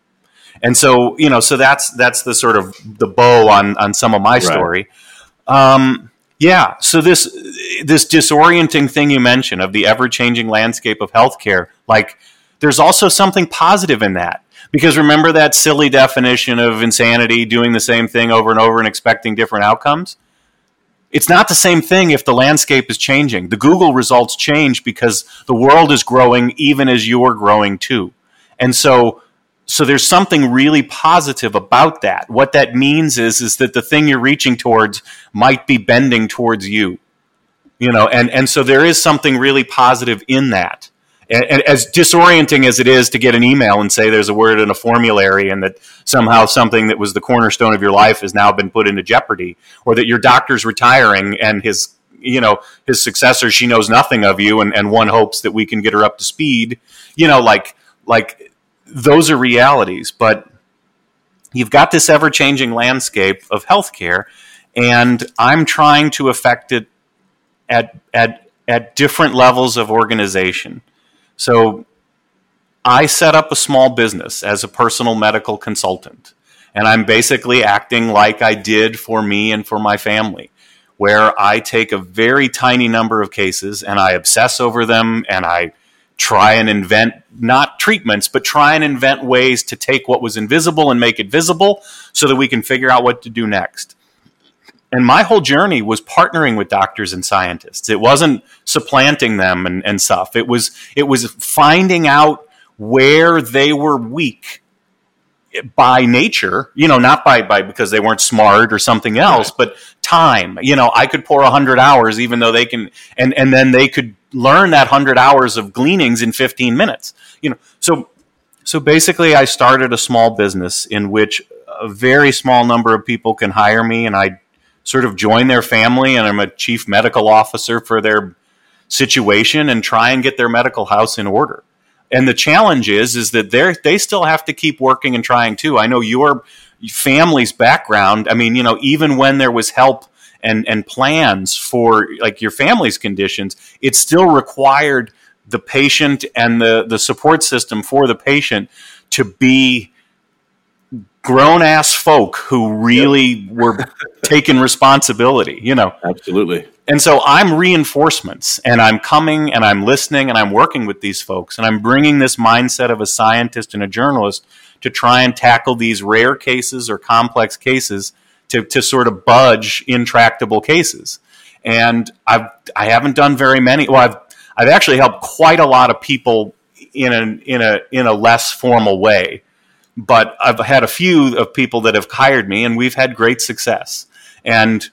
And so, you know, so that's that's the sort of the bow on, on some of my story. Right. Um, Yeah. So this this disorienting thing you mentioned of the ever-changing landscape of healthcare, like there's also something positive in that. Because remember that silly definition of insanity, doing the same thing over and over and expecting different outcomes? It's not the same thing if the landscape is changing. The Google results change because the world is growing even as you're growing too. And so so there's something really positive about that. What that means is is that the thing you're reaching towards might be bending towards you. You know, and, and so there is something really positive in that. And as disorienting as it is to get an email and say there's a word in a formulary and that somehow something that was the cornerstone of your life has now been put into jeopardy, or that your doctor's retiring and his, you know, his successor, she knows nothing of you, and, and one hopes that we can get her up to speed, you know, like, like those are realities, but you've got this ever-changing landscape of healthcare, and I'm trying to affect it at, at, at different levels of organization. So I set up a small business as a personal medical consultant, and I'm basically acting like I did for me and for my family, where I take a very tiny number of cases and I obsess over them, and I try and invent, not treatments, but try and invent ways to take what was invisible and make it visible so that we can figure out what to do next. And my whole journey was partnering with doctors and scientists. It wasn't supplanting them and, and stuff. It was it was finding out where they were weak by nature, you know, not by, by because they weren't smart or something else, but time. You know, I could pour one hundred hours even though they can, and, and then they could learn that one hundred hours of gleanings in fifteen minutes. You know, so so basically I started a small business in which a very small number of people can hire me, and I sort of join their family, and I'm a chief medical officer for their situation and try and get their medical house in order. And the challenge is, is that they they still have to keep working and trying too. I know your family's background. I mean, you know, even when there was help and, and plans for like your family's conditions, it still required the patient and the, the support system for the patient to be grown-ass folk who really yep. were taking responsibility, you know. Absolutely. And so I'm reinforcements, and I'm coming, and I'm listening, and I'm working with these folks, and I'm bringing this mindset of a scientist and a journalist to try and tackle these rare cases or complex cases to, to sort of budge intractable cases. And I've, I haven't done very many. Well, I've I've actually helped quite a lot of people in an, in a in a less formal way. But I've had a few of people that have hired me, and we've had great success. And,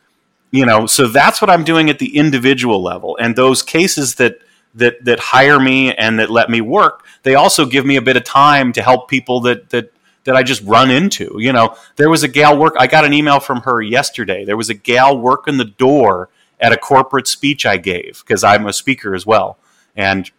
you know, so that's what I'm doing at the individual level. And those cases that that that hire me and that let me work, they also give me a bit of time to help people that that that I just run into. You know, there was a gal work. I got an email from her yesterday. There was a gal working the door at a corporate speech I gave, because I'm a speaker as well. And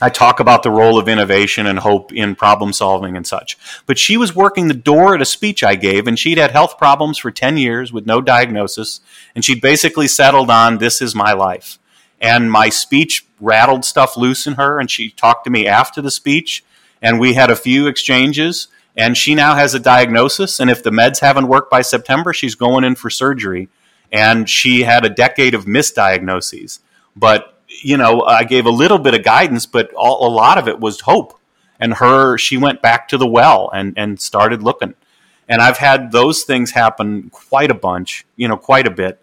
I talk about the role of innovation and hope in problem solving and such. But she was working the door at a speech I gave, and she'd had health problems for ten years with no diagnosis, and she'd basically settled on, this is my life. And my speech rattled stuff loose in her, and she talked to me after the speech, and we had a few exchanges, and she now has a diagnosis, and if the meds haven't worked by September, she's going in for surgery. And she had a decade of misdiagnoses. But you know, I gave a little bit of guidance, but all, a lot of it was hope. And her, she went back to the well and, and started looking. And I've had those things happen quite a bunch, you know, quite a bit.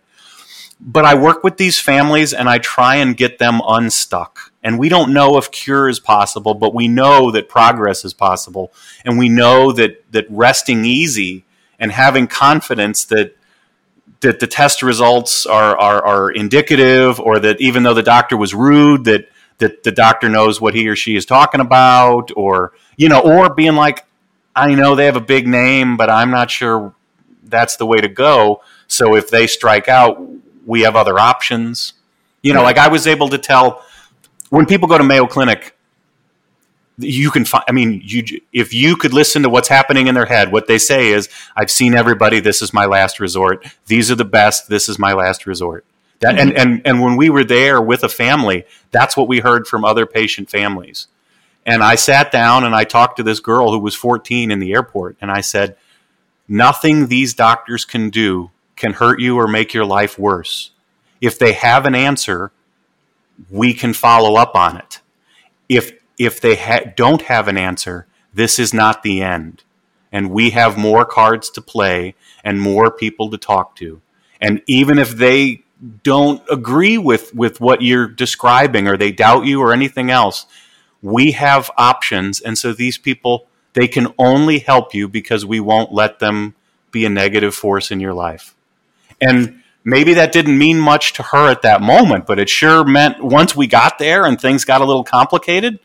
But I work with these families, and I try and get them unstuck. And we don't know if cure is possible, but we know that progress is possible. And we know that, that resting easy and having confidence that that the test results are, are are indicative, or that even though the doctor was rude, that that the doctor knows what he or she is talking about, or, you know, or being like, I know they have a big name, but I'm not sure that's the way to go. So if they strike out, we have other options. You know, like I was able to tell when people go to Mayo Clinic, you can find, I mean, you, if you could listen to what's happening in their head, what they say is, I've seen everybody, this is my last resort. These are the best, this is my last resort. That, mm-hmm. and, and, and when we were there with a family, that's what we heard from other patient families. And I sat down and I talked to this girl who was fourteen in the airport. And I said, nothing these doctors can do can hurt you or make your life worse. If they have an answer, we can follow up on it. If if they ha- don't have an answer, this is not the end. And we have more cards to play and more people to talk to. And even if they don't agree with, with what you're describing, or they doubt you or anything else, we have options. And so these people, they can only help you because we won't let them be a negative force in your life. And maybe that didn't mean much to her at that moment, but it sure meant once we got there and things got a little complicated,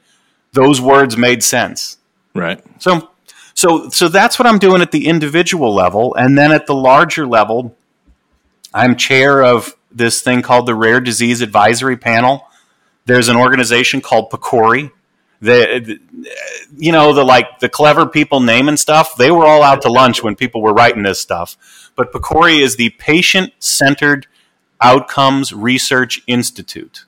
those words made sense. Right. So, so, so that's what I'm doing at the individual level. And then at the larger level, I'm chair of this thing called the Rare Disease Advisory Panel. There's an organization called PCORI. The, the, you know, the like the clever people naming stuff, they were all out to lunch when people were writing this stuff. But PCORI is the Patient-Centered Outcomes Research Institute.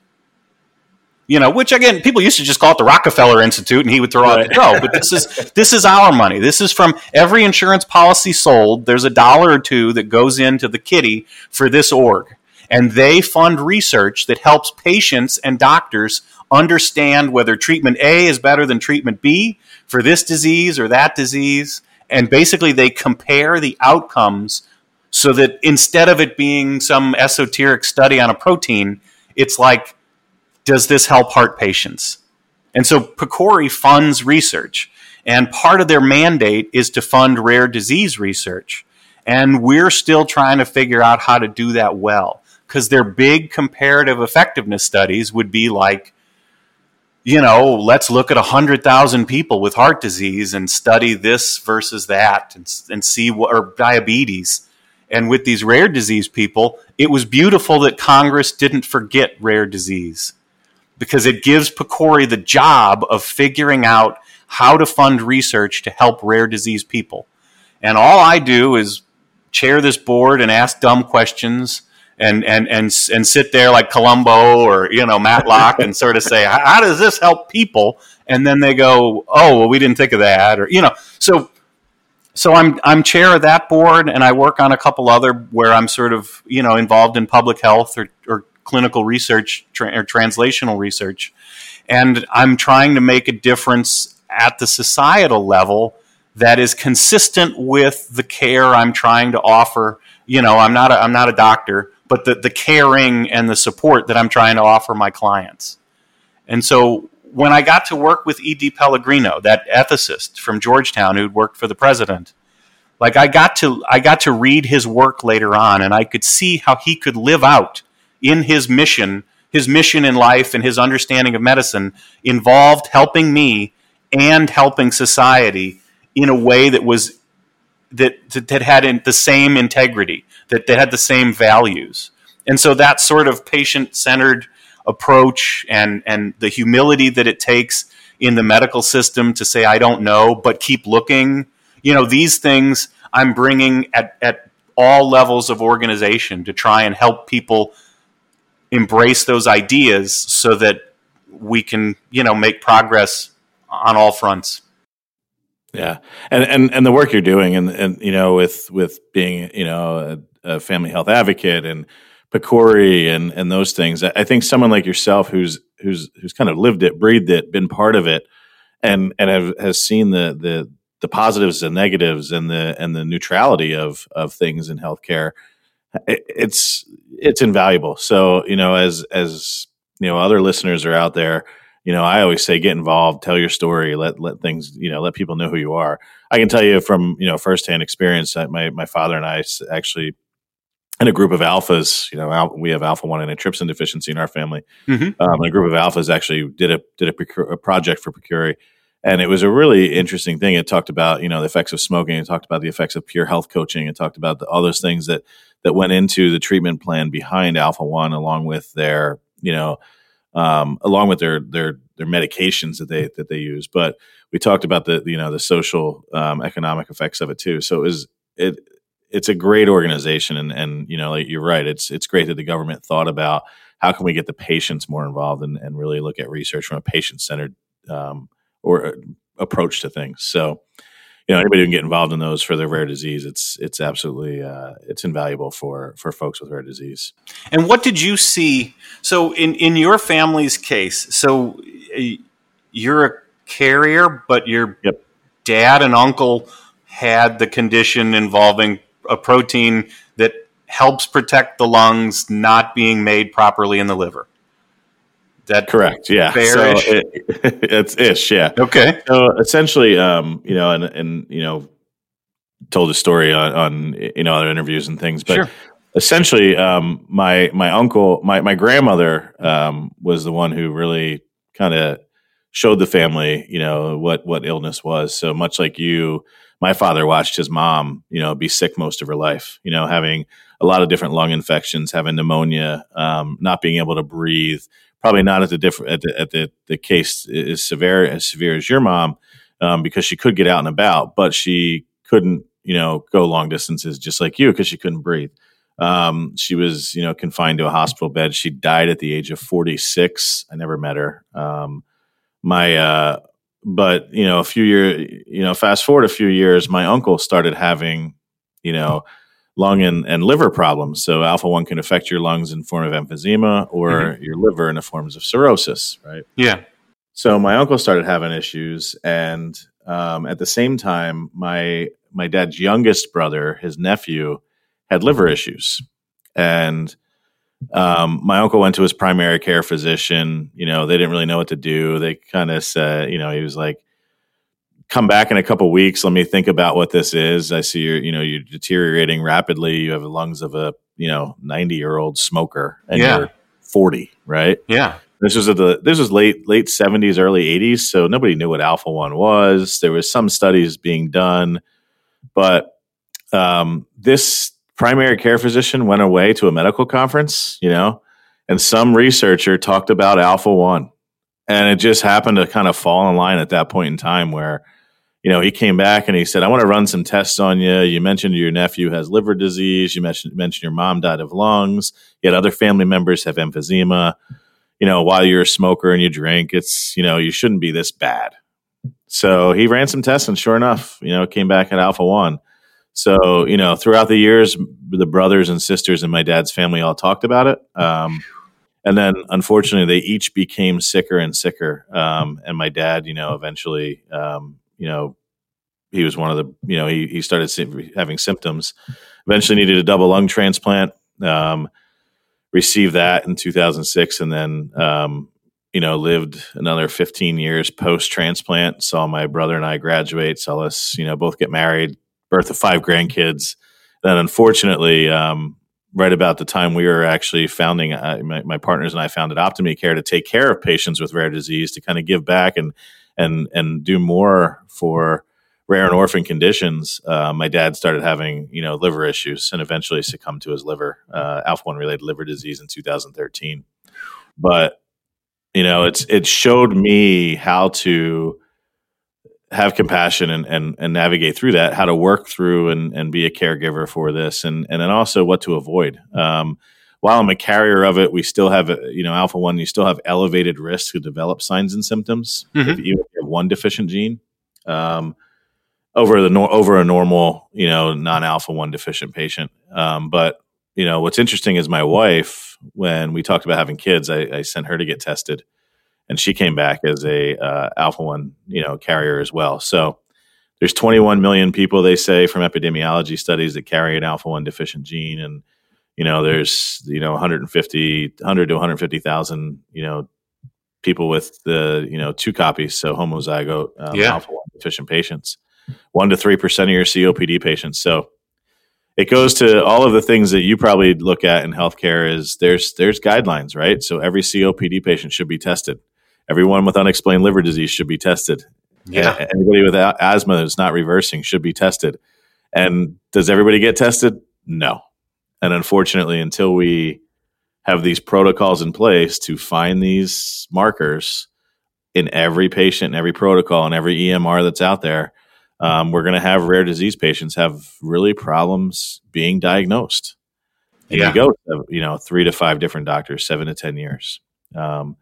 You know, which again, people used to just call it the Rockefeller Institute, and he would throw out right. the dough. But this is this is our money. This is from every insurance policy sold. There's a dollar or two that goes into the kitty for this org, and they fund research that helps patients and doctors understand whether treatment A is better than treatment B for this disease or that disease. And basically, they compare the outcomes so that instead of it being some esoteric study on a protein, it's like, does this help heart patients? And so PCORI funds research, and part of their mandate is to fund rare disease research. And we're still trying to figure out how to do that well, because their big comparative effectiveness studies would be like, you know, let's look at one hundred thousand people with heart disease and study this versus that and, and see what, or diabetes. And with these rare disease people, it was beautiful that Congress didn't forget rare disease, because it gives PCORI the job of figuring out how to fund research to help rare disease people. And all I do is chair this board and ask dumb questions and and and, and sit there like Columbo or, you know, Matlock and sort of say, how does this help people? And then they go, oh, well, we didn't think of that, or, you know. So so I'm I'm chair of that board, and I work on a couple other where I'm sort of, you know, involved in public health or, or clinical research tra- or translational research. And I'm trying to make a difference at the societal level that is consistent with the care I'm trying to offer. You know, I'm not a, I'm not a doctor, but the, the caring and the support that I'm trying to offer my clients. And so when I got to work with E D. Pellegrino, that ethicist from Georgetown who'd worked for the president, like I got to I got to read his work later on, and I could see how he could live out in his mission, his mission in life and his understanding of medicine involved helping me and helping society in a way that was that that had the same integrity, that they had the same values. And so that sort of patient-centered approach and, and the humility that it takes in the medical system to say, I don't know, but keep looking. You know, these things I'm bringing at, at all levels of organization to try and help people embrace those ideas so that we can, you know, make progress on all fronts. Yeah. And, and, and the work you're doing and, and, you know, with, with being, you know, a, a family health advocate and PCORI and, and those things, I think someone like yourself who's, who's, who's kind of lived it, breathed it, been part of it and, and have, has seen the, the, the positives and negatives and the, and the neutrality of, of things in healthcare, it, it's, it's invaluable. So, you know, as, as, you know, other listeners are out there, you know, I always say, get involved, tell your story, let, let things, you know, let people know who you are. I can tell you from, you know, firsthand experience that my, my father and I actually in a group of alphas, you know, al- we have alpha one antitrypsin deficiency in our family. Mm-hmm. Um, a group of alphas actually did a, did a, procure, a project for PCORI. And it was a really interesting thing. It talked about, you know, the effects of smoking. It talked about the effects of peer health coaching. It talked about the, all those things that, that went into the treatment plan behind alpha one, along with their, you know, Um, along with their their their medications that they that they use, but we talked about the you know the social um, economic effects of it too. So it was it it's a great organization, and and you know like you're right. It's it's great that the government thought about how can we get the patients more involved and, and really look at research from a patient centered um, or uh, approach to things. So you know, anybody who can get involved in those for their rare disease, it's it's absolutely uh, it's invaluable for for folks with rare disease. And what did you see? So in in your family's case, so you're a carrier, but your yep. dad and uncle had the condition involving a protein that helps protect the lungs not being made properly in the liver. That correct? Yeah, fair-ish? So it, it's ish. Yeah. Okay. So essentially, um, you know, and and you know, told a story on, on you know other interviews and things, but sure. essentially, um, my my uncle, my my grandmother, um, was the one who really kind of showed the family, you know, what what illness was. So much like you, my father watched his mom, you know, be sick most of her life, you know, having a lot of different lung infections, having pneumonia, um, not being able to breathe. Probably not at the diff- at the at the, the case is severe as severe as your mom, um, because she could get out and about, but she couldn't, you know, go long distances just like you because she couldn't breathe. Um, she was, you know, confined to a hospital bed. She died at the age of forty-six. I never met her. Um, my, uh, but you know, a few years, you know, fast forward a few years, my uncle started having, you know. lung and, and liver problems. So alpha one can affect your lungs in form of emphysema or mm-hmm. your liver in the forms of cirrhosis, right? Yeah. So my uncle started having issues. And um, at the same time, my my dad's youngest brother, his nephew, had liver issues. And um, my uncle went to his primary care physician. You know, they didn't really know what to do. They kind of said, you know, he was like, come back in a couple of weeks. Let me think about what this is. I see you're, you know, you're deteriorating rapidly. You have the lungs of a, you know, ninety year old smoker and yeah. you're forty, right? Yeah. This was at the, this was late, late seventies, early eighties. So nobody knew what alpha one was. There was some studies being done, but um, this primary care physician went away to a medical conference, you know, and some researcher talked about alpha one. And it just happened to kind of fall in line at that point in time where, you know, he came back and he said, I want to run some tests on you. You mentioned your nephew has liver disease. You mentioned, mentioned your mom died of lungs. Yet other family members have emphysema. You know, while you're a smoker and you drink, it's, you know, you shouldn't be this bad. So he ran some tests and sure enough, you know, it came back at alpha one. So, you know, throughout the years, the brothers and sisters in my dad's family all talked about it. Um, and then unfortunately, they each became sicker and sicker. Um, and my dad, you know, eventually, um, you know, he was one of the, you know, he he started having symptoms, eventually needed a double lung transplant, um, received that in two thousand six, and then, um, you know, lived another fifteen years post-transplant, saw my brother and I graduate, saw us, you know, both get married, birth of five grandkids. Then unfortunately, um, right about the time we were actually founding, uh, my, my partners and I founded OptimiCare to take care of patients with rare disease, to kind of give back and and and do more for rare and orphan conditions. Uh, my dad started having, you know, liver issues and eventually succumbed to his liver, uh, alpha one related liver disease in two thousand thirteen. But, you know, it's it showed me how to have compassion and, and, and navigate through that, how to work through and, and be a caregiver for this. And, and then also what to avoid. Um, while I'm a carrier of it, we still have, you know, alpha one, you still have elevated risk to develop signs and symptoms. Mm-hmm. If you have one deficient gene, um, over the, nor- over a normal, you know, non alpha one deficient patient. Um, but you know, what's interesting is my wife, when we talked about having kids, I, I sent her to get tested. And she came back as a uh, alpha one, you know, carrier as well. So there's twenty-one million people, they say, from epidemiology studies that carry an alpha one deficient gene. And, you know, there's, you know, one hundred fifty, one hundred to one hundred fifty thousand, you know, people with the, you know, two copies. So homozygote um, yeah. alpha one deficient patients, one to three percent of your C O P D patients. So it goes to all of the things that you probably look at in healthcare is there's, there's guidelines, right? So every C O P D patient should be tested. Everyone with unexplained liver disease should be tested. Yeah. Anybody with asthma that's not reversing should be tested. And does everybody get tested? No. And unfortunately, until we have these protocols in place to find these markers in every patient, in every protocol, and every E M R that's out there, um, we're going to have rare disease patients have really problems being diagnosed. And yeah. you go, to, you know, three to five different doctors, seven to ten years. Um,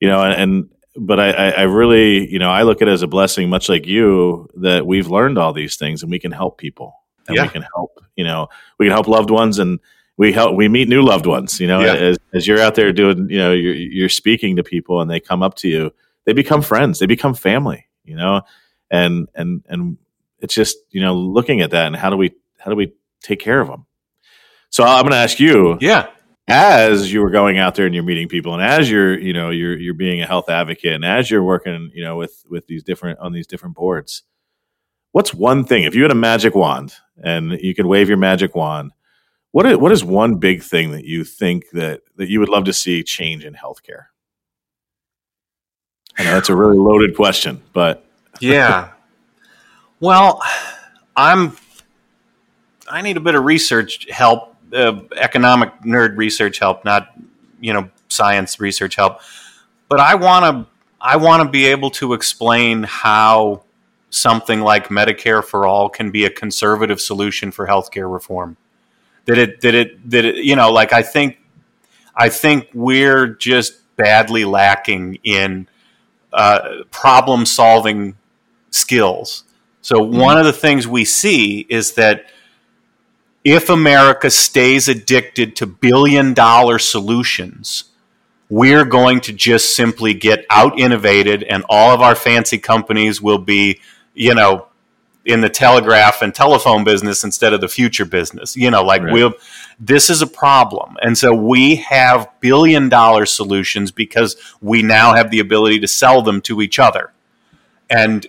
You know, and, and but I, I really, you know, I look at it as a blessing, much like you, that we've learned all these things and we can help people and yeah. we can help, you know, we can help loved ones and we help, we meet new loved ones, you know, yeah. as, as you're out there doing, you know, you're, you're speaking to people and they come up to you, they become friends, they become family, you know, and, and, and it's just, you know, looking at that and how do we, how do we take care of them? So I'm going to ask you, yeah. as you were going out there and you're meeting people and as you're, you know, you're, you're being a health advocate and as you're working, you know, with, with these different, on these different boards, what's one thing, if you had a magic wand and you could wave your magic wand, what is, what is one big thing that you think that, that you would love to see change in healthcare? I know that's a really loaded question, but. Yeah. Well, I'm, I need a bit of research help. Uh, economic nerd research help, not, you know, science research help. But I want to I want to be able to explain how something like Medicare for All can be a conservative solution for healthcare reform. That it that it that it, you know, like I think I think we're just badly lacking in uh, problem solving skills. So mm-hmm. one of the things we see is that if America stays addicted to billion-dollar solutions, we're going to just simply get out-innovated, and all of our fancy companies will be, you know, in the telegraph and telephone business instead of the future business. You know, like right. we'll. This is a problem, and so we have billion-dollar solutions because we now have the ability to sell them to each other, and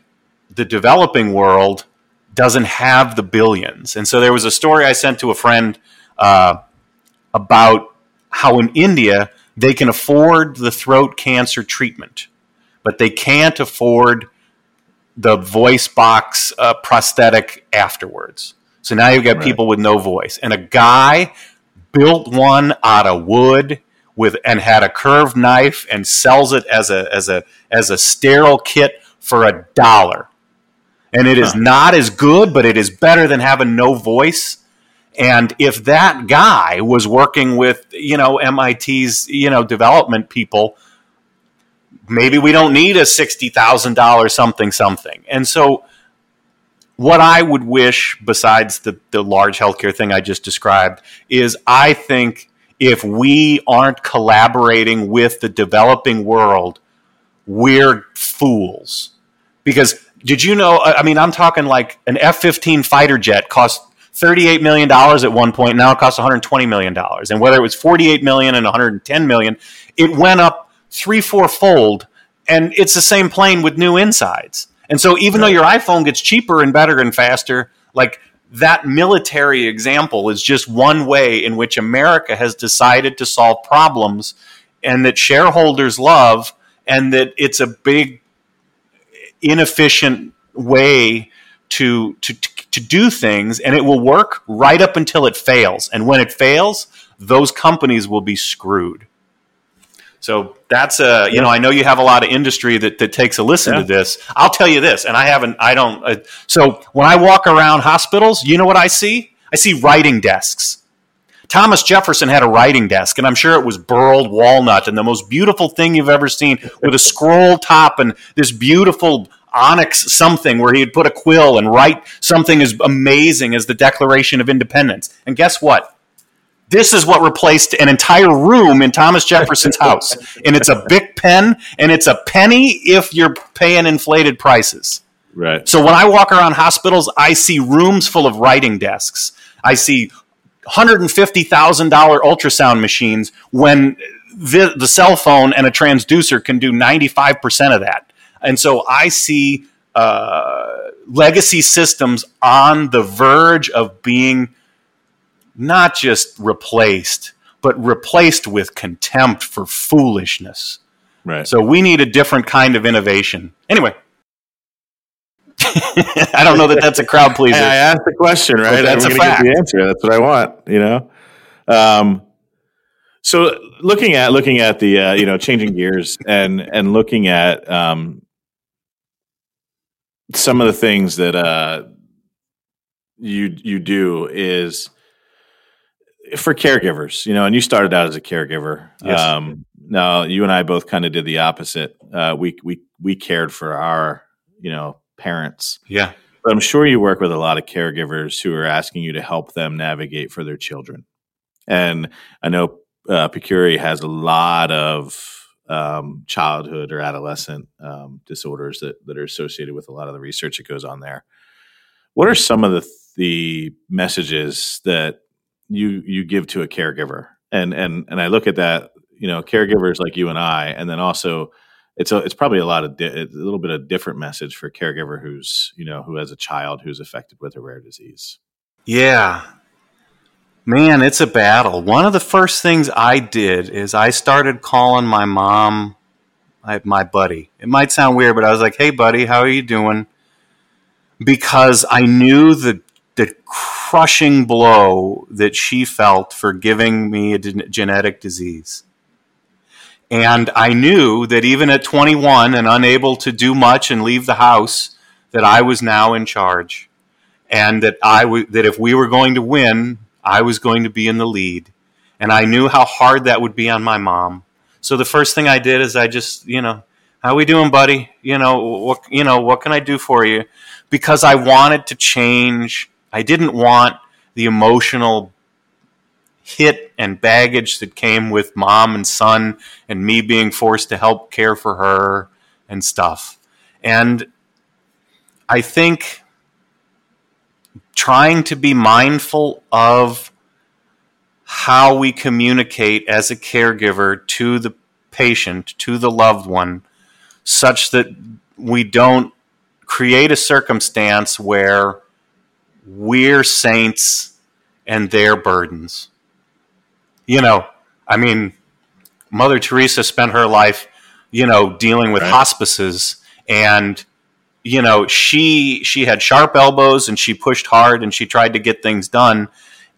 the developing world doesn't have the billions. And so there was a story I sent to a friend uh, about how in India they can afford the throat cancer treatment, but they can't afford the voice box uh, prosthetic afterwards. So now you've got right. people with no voice. And a guy built one out of wood with and had a curved knife and sells it as a as a as a sterile kit for a dollar. And it is not as good, but it is better than having no voice. And if that guy was working with, you know, M I T's, you know, development people, maybe we don't need a sixty thousand dollars something, something. And so what I would wish, besides the, the large healthcare thing I just described, is I think if we aren't collaborating with the developing world, we're fools. Because did you know, I mean, I'm talking like an F fifteen fighter jet cost thirty-eight million dollars at one point. Now it costs one hundred twenty million dollars. And whether it was forty-eight million dollars and one hundred ten million dollars, it went up three, four-fold. And it's the same plane with new insides. And so even though your iPhone gets cheaper and better and faster, like that military example is just one way in which America has decided to solve problems and that shareholders love and that it's a big inefficient way to, to to do things, and it will work right up until it fails. And when it fails, those companies will be screwed. So that's a, you know, I know you have a lot of industry that, that takes a listen yeah. to this. I'll tell you this, and I haven't, I don't, uh, so when I walk around hospitals, you know what I see? I see writing desks. Thomas Jefferson had a writing desk, and I'm sure it was burled walnut and the most beautiful thing you've ever seen with a scroll top and this beautiful onyx something where he would put a quill and write something as amazing as the Declaration of Independence. And guess what? This is what replaced an entire room in Thomas Jefferson's house. And it's a Bic pen, and it's a penny if you're paying inflated prices. Right. So when I walk around hospitals, I see rooms full of writing desks. I see one hundred fifty thousand dollars ultrasound machines when the, the cell phone and a transducer can do ninety-five percent of that. And so I see uh, legacy systems on the verge of being not just replaced, but replaced with contempt for foolishness. Right. So we need a different kind of innovation. Anyway. I don't know that that's a crowd pleaser. I asked the question, right? So that's a fact. Get the answer. That's what I want. You know. Um, so looking at looking at the uh, you know changing gears and and looking at um, some of the things that uh, you you do is for caregivers, you know, and you started out as a caregiver. Yes. Um, now you and I both kind of did the opposite. Uh, we, we, we cared for our, you know, parents. Yeah. But I'm sure you work with a lot of caregivers who are asking you to help them navigate for their children. And I know uh, PCORI has a lot of um, childhood or adolescent um, disorders that, that are associated with a lot of the research that goes on there. What are some of the, the messages that you you give to a caregiver? And and and I look at that, you know, caregivers like you and I, and then also it's a, it's probably a lot of di- a little bit of different message for a caregiver who's, you know, who has a child who's affected with a rare disease. Yeah. Man, it's a battle. One of the first things I did is I started calling my mom, my, my buddy. It might sound weird, but I was like, "Hey buddy, how are you doing?" Because I knew the the crushing blow that she felt for giving me a de- genetic disease. And I knew that even at twenty-one and unable to do much and leave the house, that I was now in charge, and that I w- that if we were going to win, I was going to be in the lead. And I knew how hard that would be on my mom. So the first thing I did is I just, you know, "How we doing, buddy? You know, what, you know, what can I do for you?" Because I wanted to change. I didn't want the emotional hit and baggage that came with mom and son and me being forced to help care for her and stuff. And I think trying to be mindful of how we communicate as a caregiver to the patient, to the loved one, such that we don't create a circumstance where we're saints and their burdens. You know, I mean, Mother Teresa spent her life, you know, dealing with right. hospices, and you know, she she had sharp elbows and she pushed hard and she tried to get things done.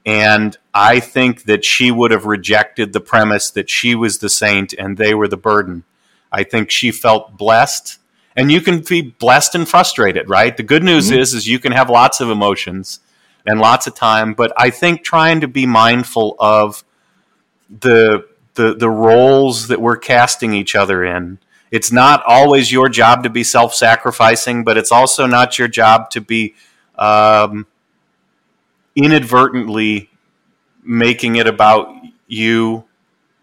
And I think that she would have rejected the premise that she was the saint and they were the burden. I think she felt blessed. And you can be blessed and frustrated, right? The good news mm-hmm. is, is you can have lots of emotions and lots of time. But I think trying to be mindful of the the the roles that we're casting each other in. It's not always your job to be self-sacrificing, but it's also not your job to be um, inadvertently making it about you.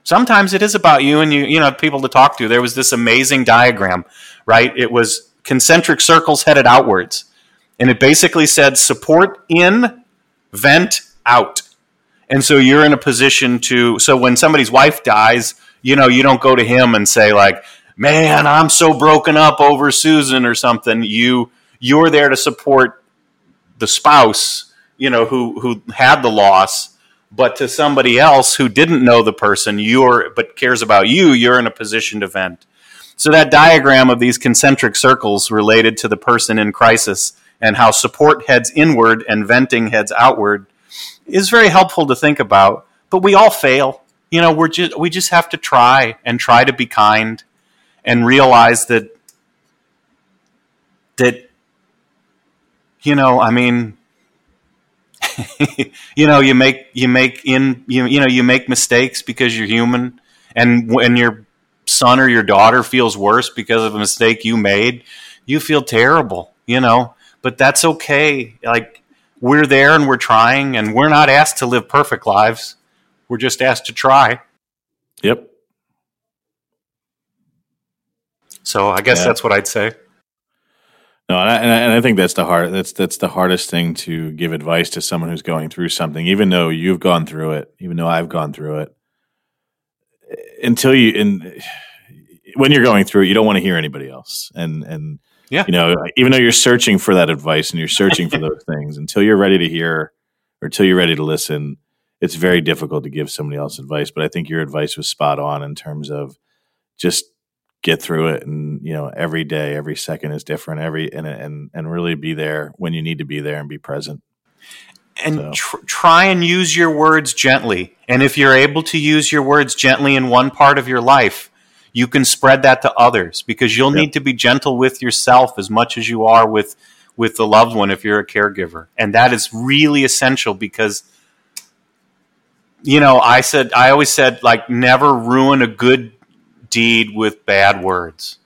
Sometimes it is about you, and you you know, have people to talk to. There was this amazing diagram, right? It was concentric circles headed outwards, and it basically said support in, vent out. And so you're in a position to, so when somebody's wife dies, you know, you don't go to him and say like, "Man, I'm so broken up over Susan" or something. You, you're there to support the spouse, you know, who, who had the loss, but to somebody else who didn't know the person, you're, but cares about you, you're in a position to vent. So that diagram of these concentric circles related to the person in crisis and how support heads inward and venting heads outward is very helpful to think about, but we all fail. You know, we're just, we just have to try and try to be kind. And realize that, that, you know, I mean, you know, you make, you make in, you, you know, you make mistakes because you're human. And when your son or your daughter feels worse because of a mistake you made, you feel terrible, you know, but that's okay. Like, we're there and we're trying, and we're not asked to live perfect lives. We're just asked to try. Yep. So I guess yeah. that's what I'd say. No, and I, and I, and I think that's the hard that's that's the hardest thing, to give advice to someone who's going through something, even though you've gone through it, even though I've gone through it. Until you, in when you're going through it, you don't want to hear anybody else, and and yeah. you know, even though you're searching for that advice and you're searching for those things, until you're ready to hear or until you're ready to listen, it's very difficult to give somebody else advice. But I think your advice was spot on in terms of just. Get through it, and you know, every day, every second is different. Every and and and really be there when you need to be there and be present. And so. tr- try and use your words gently. And if you're able to use your words gently in one part of your life, you can spread that to others, because you'll yep. need to be gentle with yourself as much as you are with with the loved one if you're a caregiver. And that is really essential, because you know, I said, I always said, like, never ruin a good deed with bad words.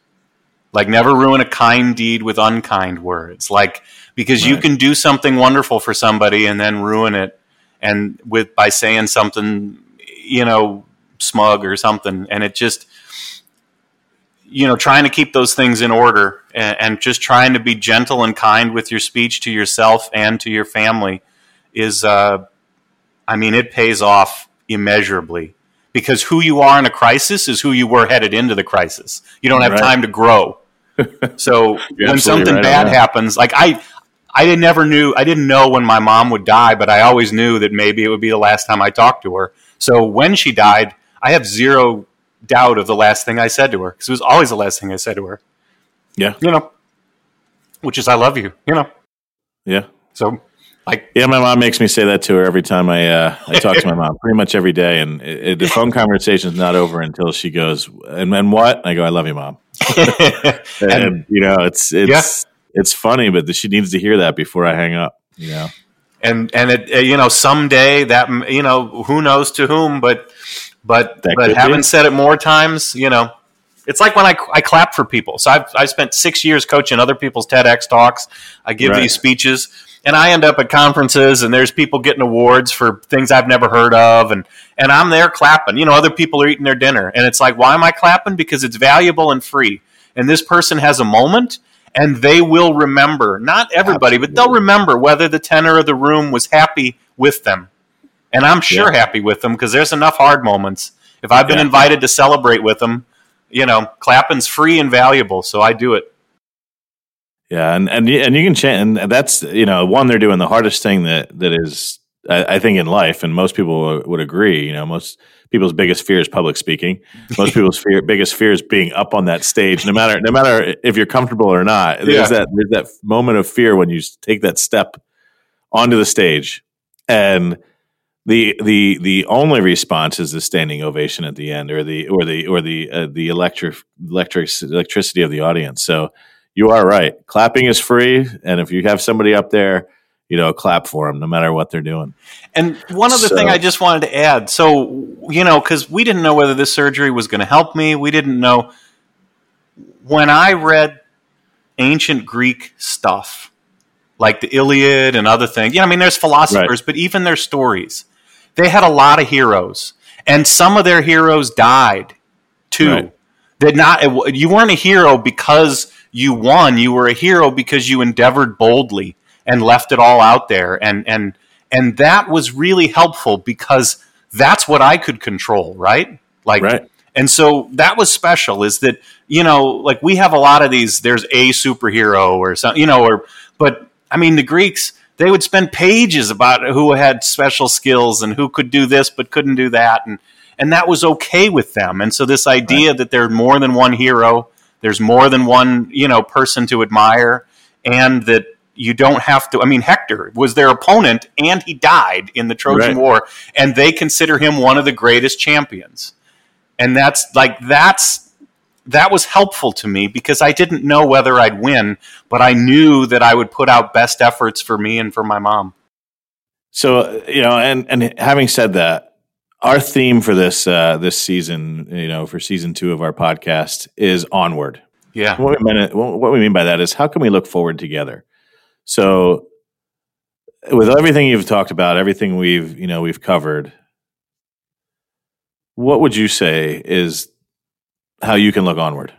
Like, never ruin a kind deed with unkind words. Like, because right. you can do something wonderful for somebody and then ruin it, and with by saying something, you know, smug or something. And it just, you know, trying to keep those things in order, and, and just trying to be gentle and kind with your speech to yourself and to your family is, uh, I mean, it pays off immeasurably. Because who you are in a crisis is who you were headed into the crisis. You don't have right. time to grow. So when something right bad happens, like I, I didn't never knew, I didn't know when my mom would die, but I always knew that maybe it would be the last time I talked to her. So when she died, I have zero doubt of the last thing I said to her, because it was always the last thing I said to her. Yeah, you know, which is I love you. You know. Yeah. So. Like, yeah, my mom makes me say that to her every time I uh, I talk to my mom, pretty much every day. And it, it, the phone conversation is not over until she goes, and then what? And I go, I love you, Mom. and, and, you know, it's it's yeah. it's funny, but she needs to hear that before I hang up, you know. And, and it, you know, someday that, you know, who knows to whom, but but that but having said it more times, you know. It's like when I, I clap for people. So I've, I've spent six years coaching other people's TEDx talks. I give right. these speeches. And I end up at conferences, and there's people getting awards for things I've never heard of, and, and I'm there clapping. You know, other people are eating their dinner, and it's like, why am I clapping? Because it's valuable and free. And this person has a moment, and they will remember. Not everybody, Absolutely. But they'll remember whether the tenor of the room was happy with them. And I'm sure yeah. happy with them, because there's enough hard moments. If I've been yeah. invited to celebrate with them, you know, clapping's free and valuable, so I do it. Yeah, and and you, and you can change, and that's, you know, one, they're doing the hardest thing that that is, I, I think, in life, and most people would agree. You know, most people's biggest fear is public speaking. Most people's fear, biggest fear is being up on that stage, no matter no matter if you're comfortable or not. There's yeah. that there's that moment of fear when you take that step onto the stage, and the the the only response is the standing ovation at the end, or the or the or the uh, the electric electric electricity of the audience. So. You are right. Clapping is free, and if you have somebody up there, you know, clap for them, no matter what they're doing. And one other so, thing I just wanted to add. So, you know, because we didn't know whether this surgery was going to help me. We didn't know. When I read ancient Greek stuff, like the Iliad and other things, you know, I mean, there's philosophers, right. but even their stories, they had a lot of heroes, and some of their heroes died, too. Right. Did not, you weren't a hero because you won. You were a hero because you endeavored boldly and left it all out there. And and and that was really helpful, because that's what I could control, right? Like, right. And so that was special, is that, you know, like we have a lot of these, there's a superhero or something, you know, or, but I mean, the Greeks, they would spend pages about who had special skills and who could do this but couldn't do that. And, and that was okay with them. And so this idea right. that there's more than one hero, there's more than one, you know, person to admire, and that you don't have to, I mean, Hector was their opponent, and he died in the Trojan right. War, and they consider him one of the greatest champions. And that's like, that's, that was helpful to me, because I didn't know whether I'd win, but I knew that I would put out best efforts for me and for my mom. So, you know, and, and having said that, our theme for this uh, this season, you know, for season two of our podcast, is onward. Yeah. What we, mean, what we mean by that is, how can we look forward together? So, with everything you've talked about, everything we've you know we've covered, what would you say is how you can look onward?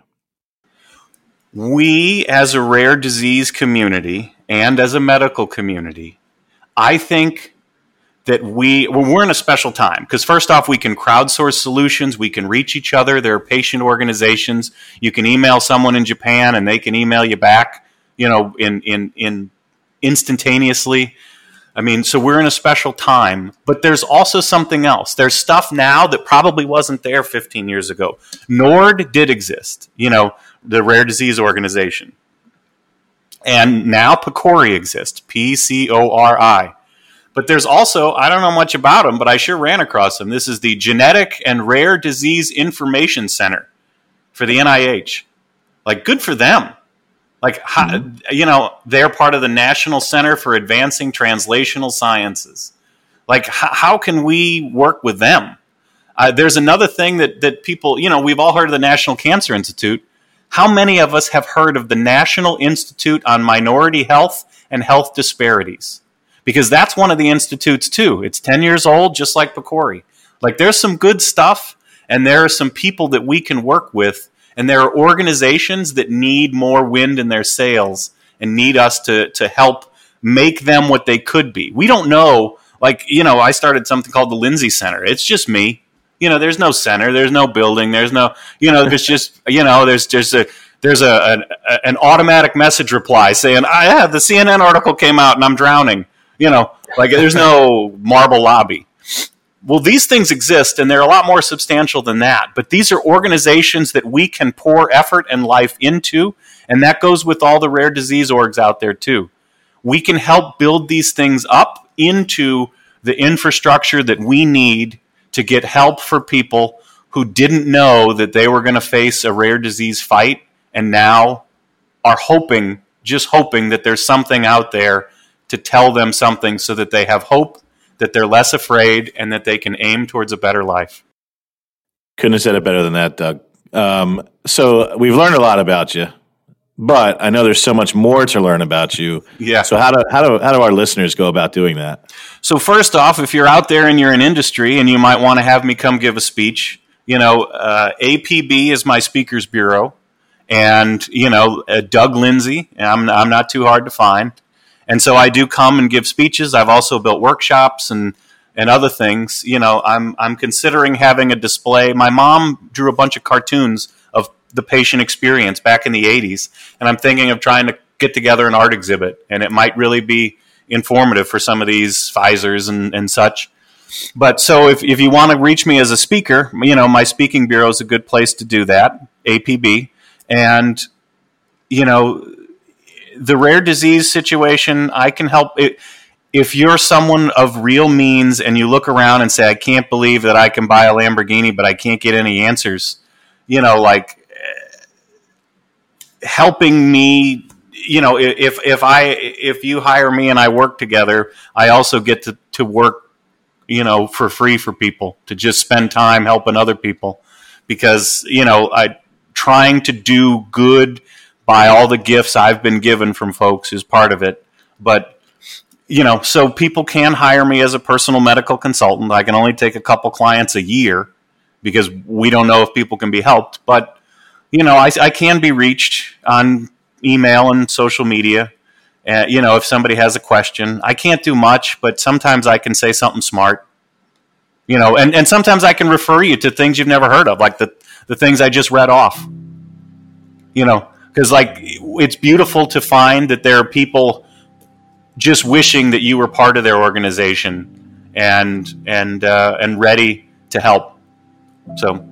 We, as a rare disease community and as a medical community, I think. That we, well, we're in a special time, because first off, we can crowdsource solutions. We can reach each other. There are patient organizations. You can email someone in Japan, and they can email you back, you know, in, in, in instantaneously. I mean, so we're in a special time, but there's also something else. There's stuff now that probably wasn't there fifteen years ago. NORD did exist, you know, the Rare Disease Organization. And now PCORI exists, P C O R I. But there's also, I don't know much about them, but I sure ran across them. This is the Genetic and Rare Disease Information Center for the N I H. Like, good for them. Like, mm-hmm. how, you know, they're part of the National Center for Advancing Translational Sciences. Like, h- how can we work with them? Uh, there's another thing that, that people, you know, we've all heard of the National Cancer Institute. How many of us have heard of the National Institute on Minority Health and Health Disparities? Because that's one of the institutes, too. It's ten years old, just like PCORI. Like, there's some good stuff, and there are some people that we can work with, and there are organizations that need more wind in their sails and need us to, to help make them what they could be. We don't know. Like, you know, I started something called the Lindsay Center. It's just me. You know, there's no center, there's no building, there's no, you know, there's just, you know, there's just a, there's a, a an automatic message reply saying, "I have yeah, the C N N article came out and I'm drowning." You know, like there's no marble lobby. Well, these things exist, and they're a lot more substantial than that. But these are organizations that we can pour effort and life into, and that goes with all the rare disease orgs out there too. We can help build these things up into the infrastructure that we need to get help for people who didn't know that they were going to face a rare disease fight and now are hoping, just hoping that there's something out there to tell them something so that they have hope, that they're less afraid, and that they can aim towards a better life. Couldn't have said it better than that, Doug. Um, so we've learned a lot about you, but I know there's so much more to learn about you. Yeah. So how do how do how do our listeners go about doing that? So first off, if you're out there and you're in industry and you might want to have me come give a speech, you know, uh, A P B is my speakers bureau, and you know, uh, Doug Lindsay. I'm I'm not too hard to find, and so I do come and give speeches. I've also built workshops and and other things. You know, I'm I'm considering having a display. My mom drew a bunch of cartoons of the patient experience back in the eighties. And I'm thinking of trying to get together an art exhibit, and it might really be informative for some of these Pfizers and, and such. But so if, if you want to reach me as a speaker, you know, my speaking bureau is a good place to do that, A P B. And, you know, the rare disease situation, I can help. It, if you're someone of real means and you look around and say, I can't believe that I can buy a Lamborghini, but I can't get any answers, you know, like, helping me, you know, if if I if you hire me and I work together, I also get to, to work, you know, for free for people, to just spend time helping other people, because, you know, I trying to do good by all the gifts I've been given from folks is part of it. But, you know, so people can hire me as a personal medical consultant. I can only take a couple clients a year because we don't know if people can be helped, but you know, I, I can be reached on email and social media. Uh, you know, if somebody has a question, I can't do much, but sometimes I can say something smart. You know, and, and sometimes I can refer you to things you've never heard of, like the, the things I just read off. You know, because like it's beautiful to find that there are people just wishing that you were part of their organization and and uh, and ready to help. So.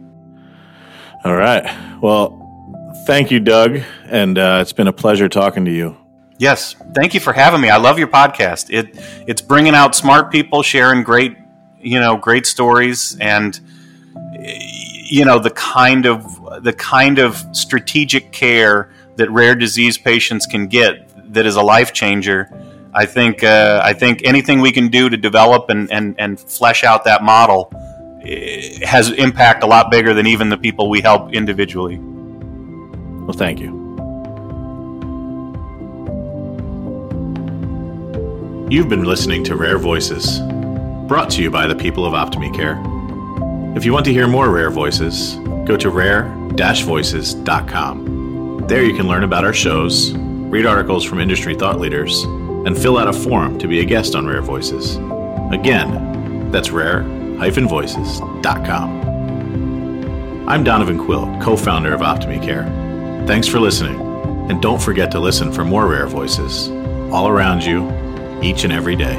All right. Well, thank you, Doug. And uh, it's been a pleasure talking to you. Yes. Thank you for having me. I love your podcast. It It's bringing out smart people, sharing great, you know, great stories, and, you know, the kind of the kind of strategic care that rare disease patients can get that is a life changer. I think uh, I think anything we can do to develop and, and, and flesh out that model has impact a lot bigger than even the people we help individually. Well, thank you. You've been listening to Rare Voices, brought to you by the people of OptimiCare. If you want to hear more Rare Voices, go to rare dash voices dot com. There you can learn about our shows, read articles from industry thought leaders, and fill out a form to be a guest on Rare Voices. Again, that's rare voices dot com. I'm Donovan Quill, co-founder of OptimiCare. Thanks for listening, and don't forget to listen for more Rare Voices all around you, each and every day.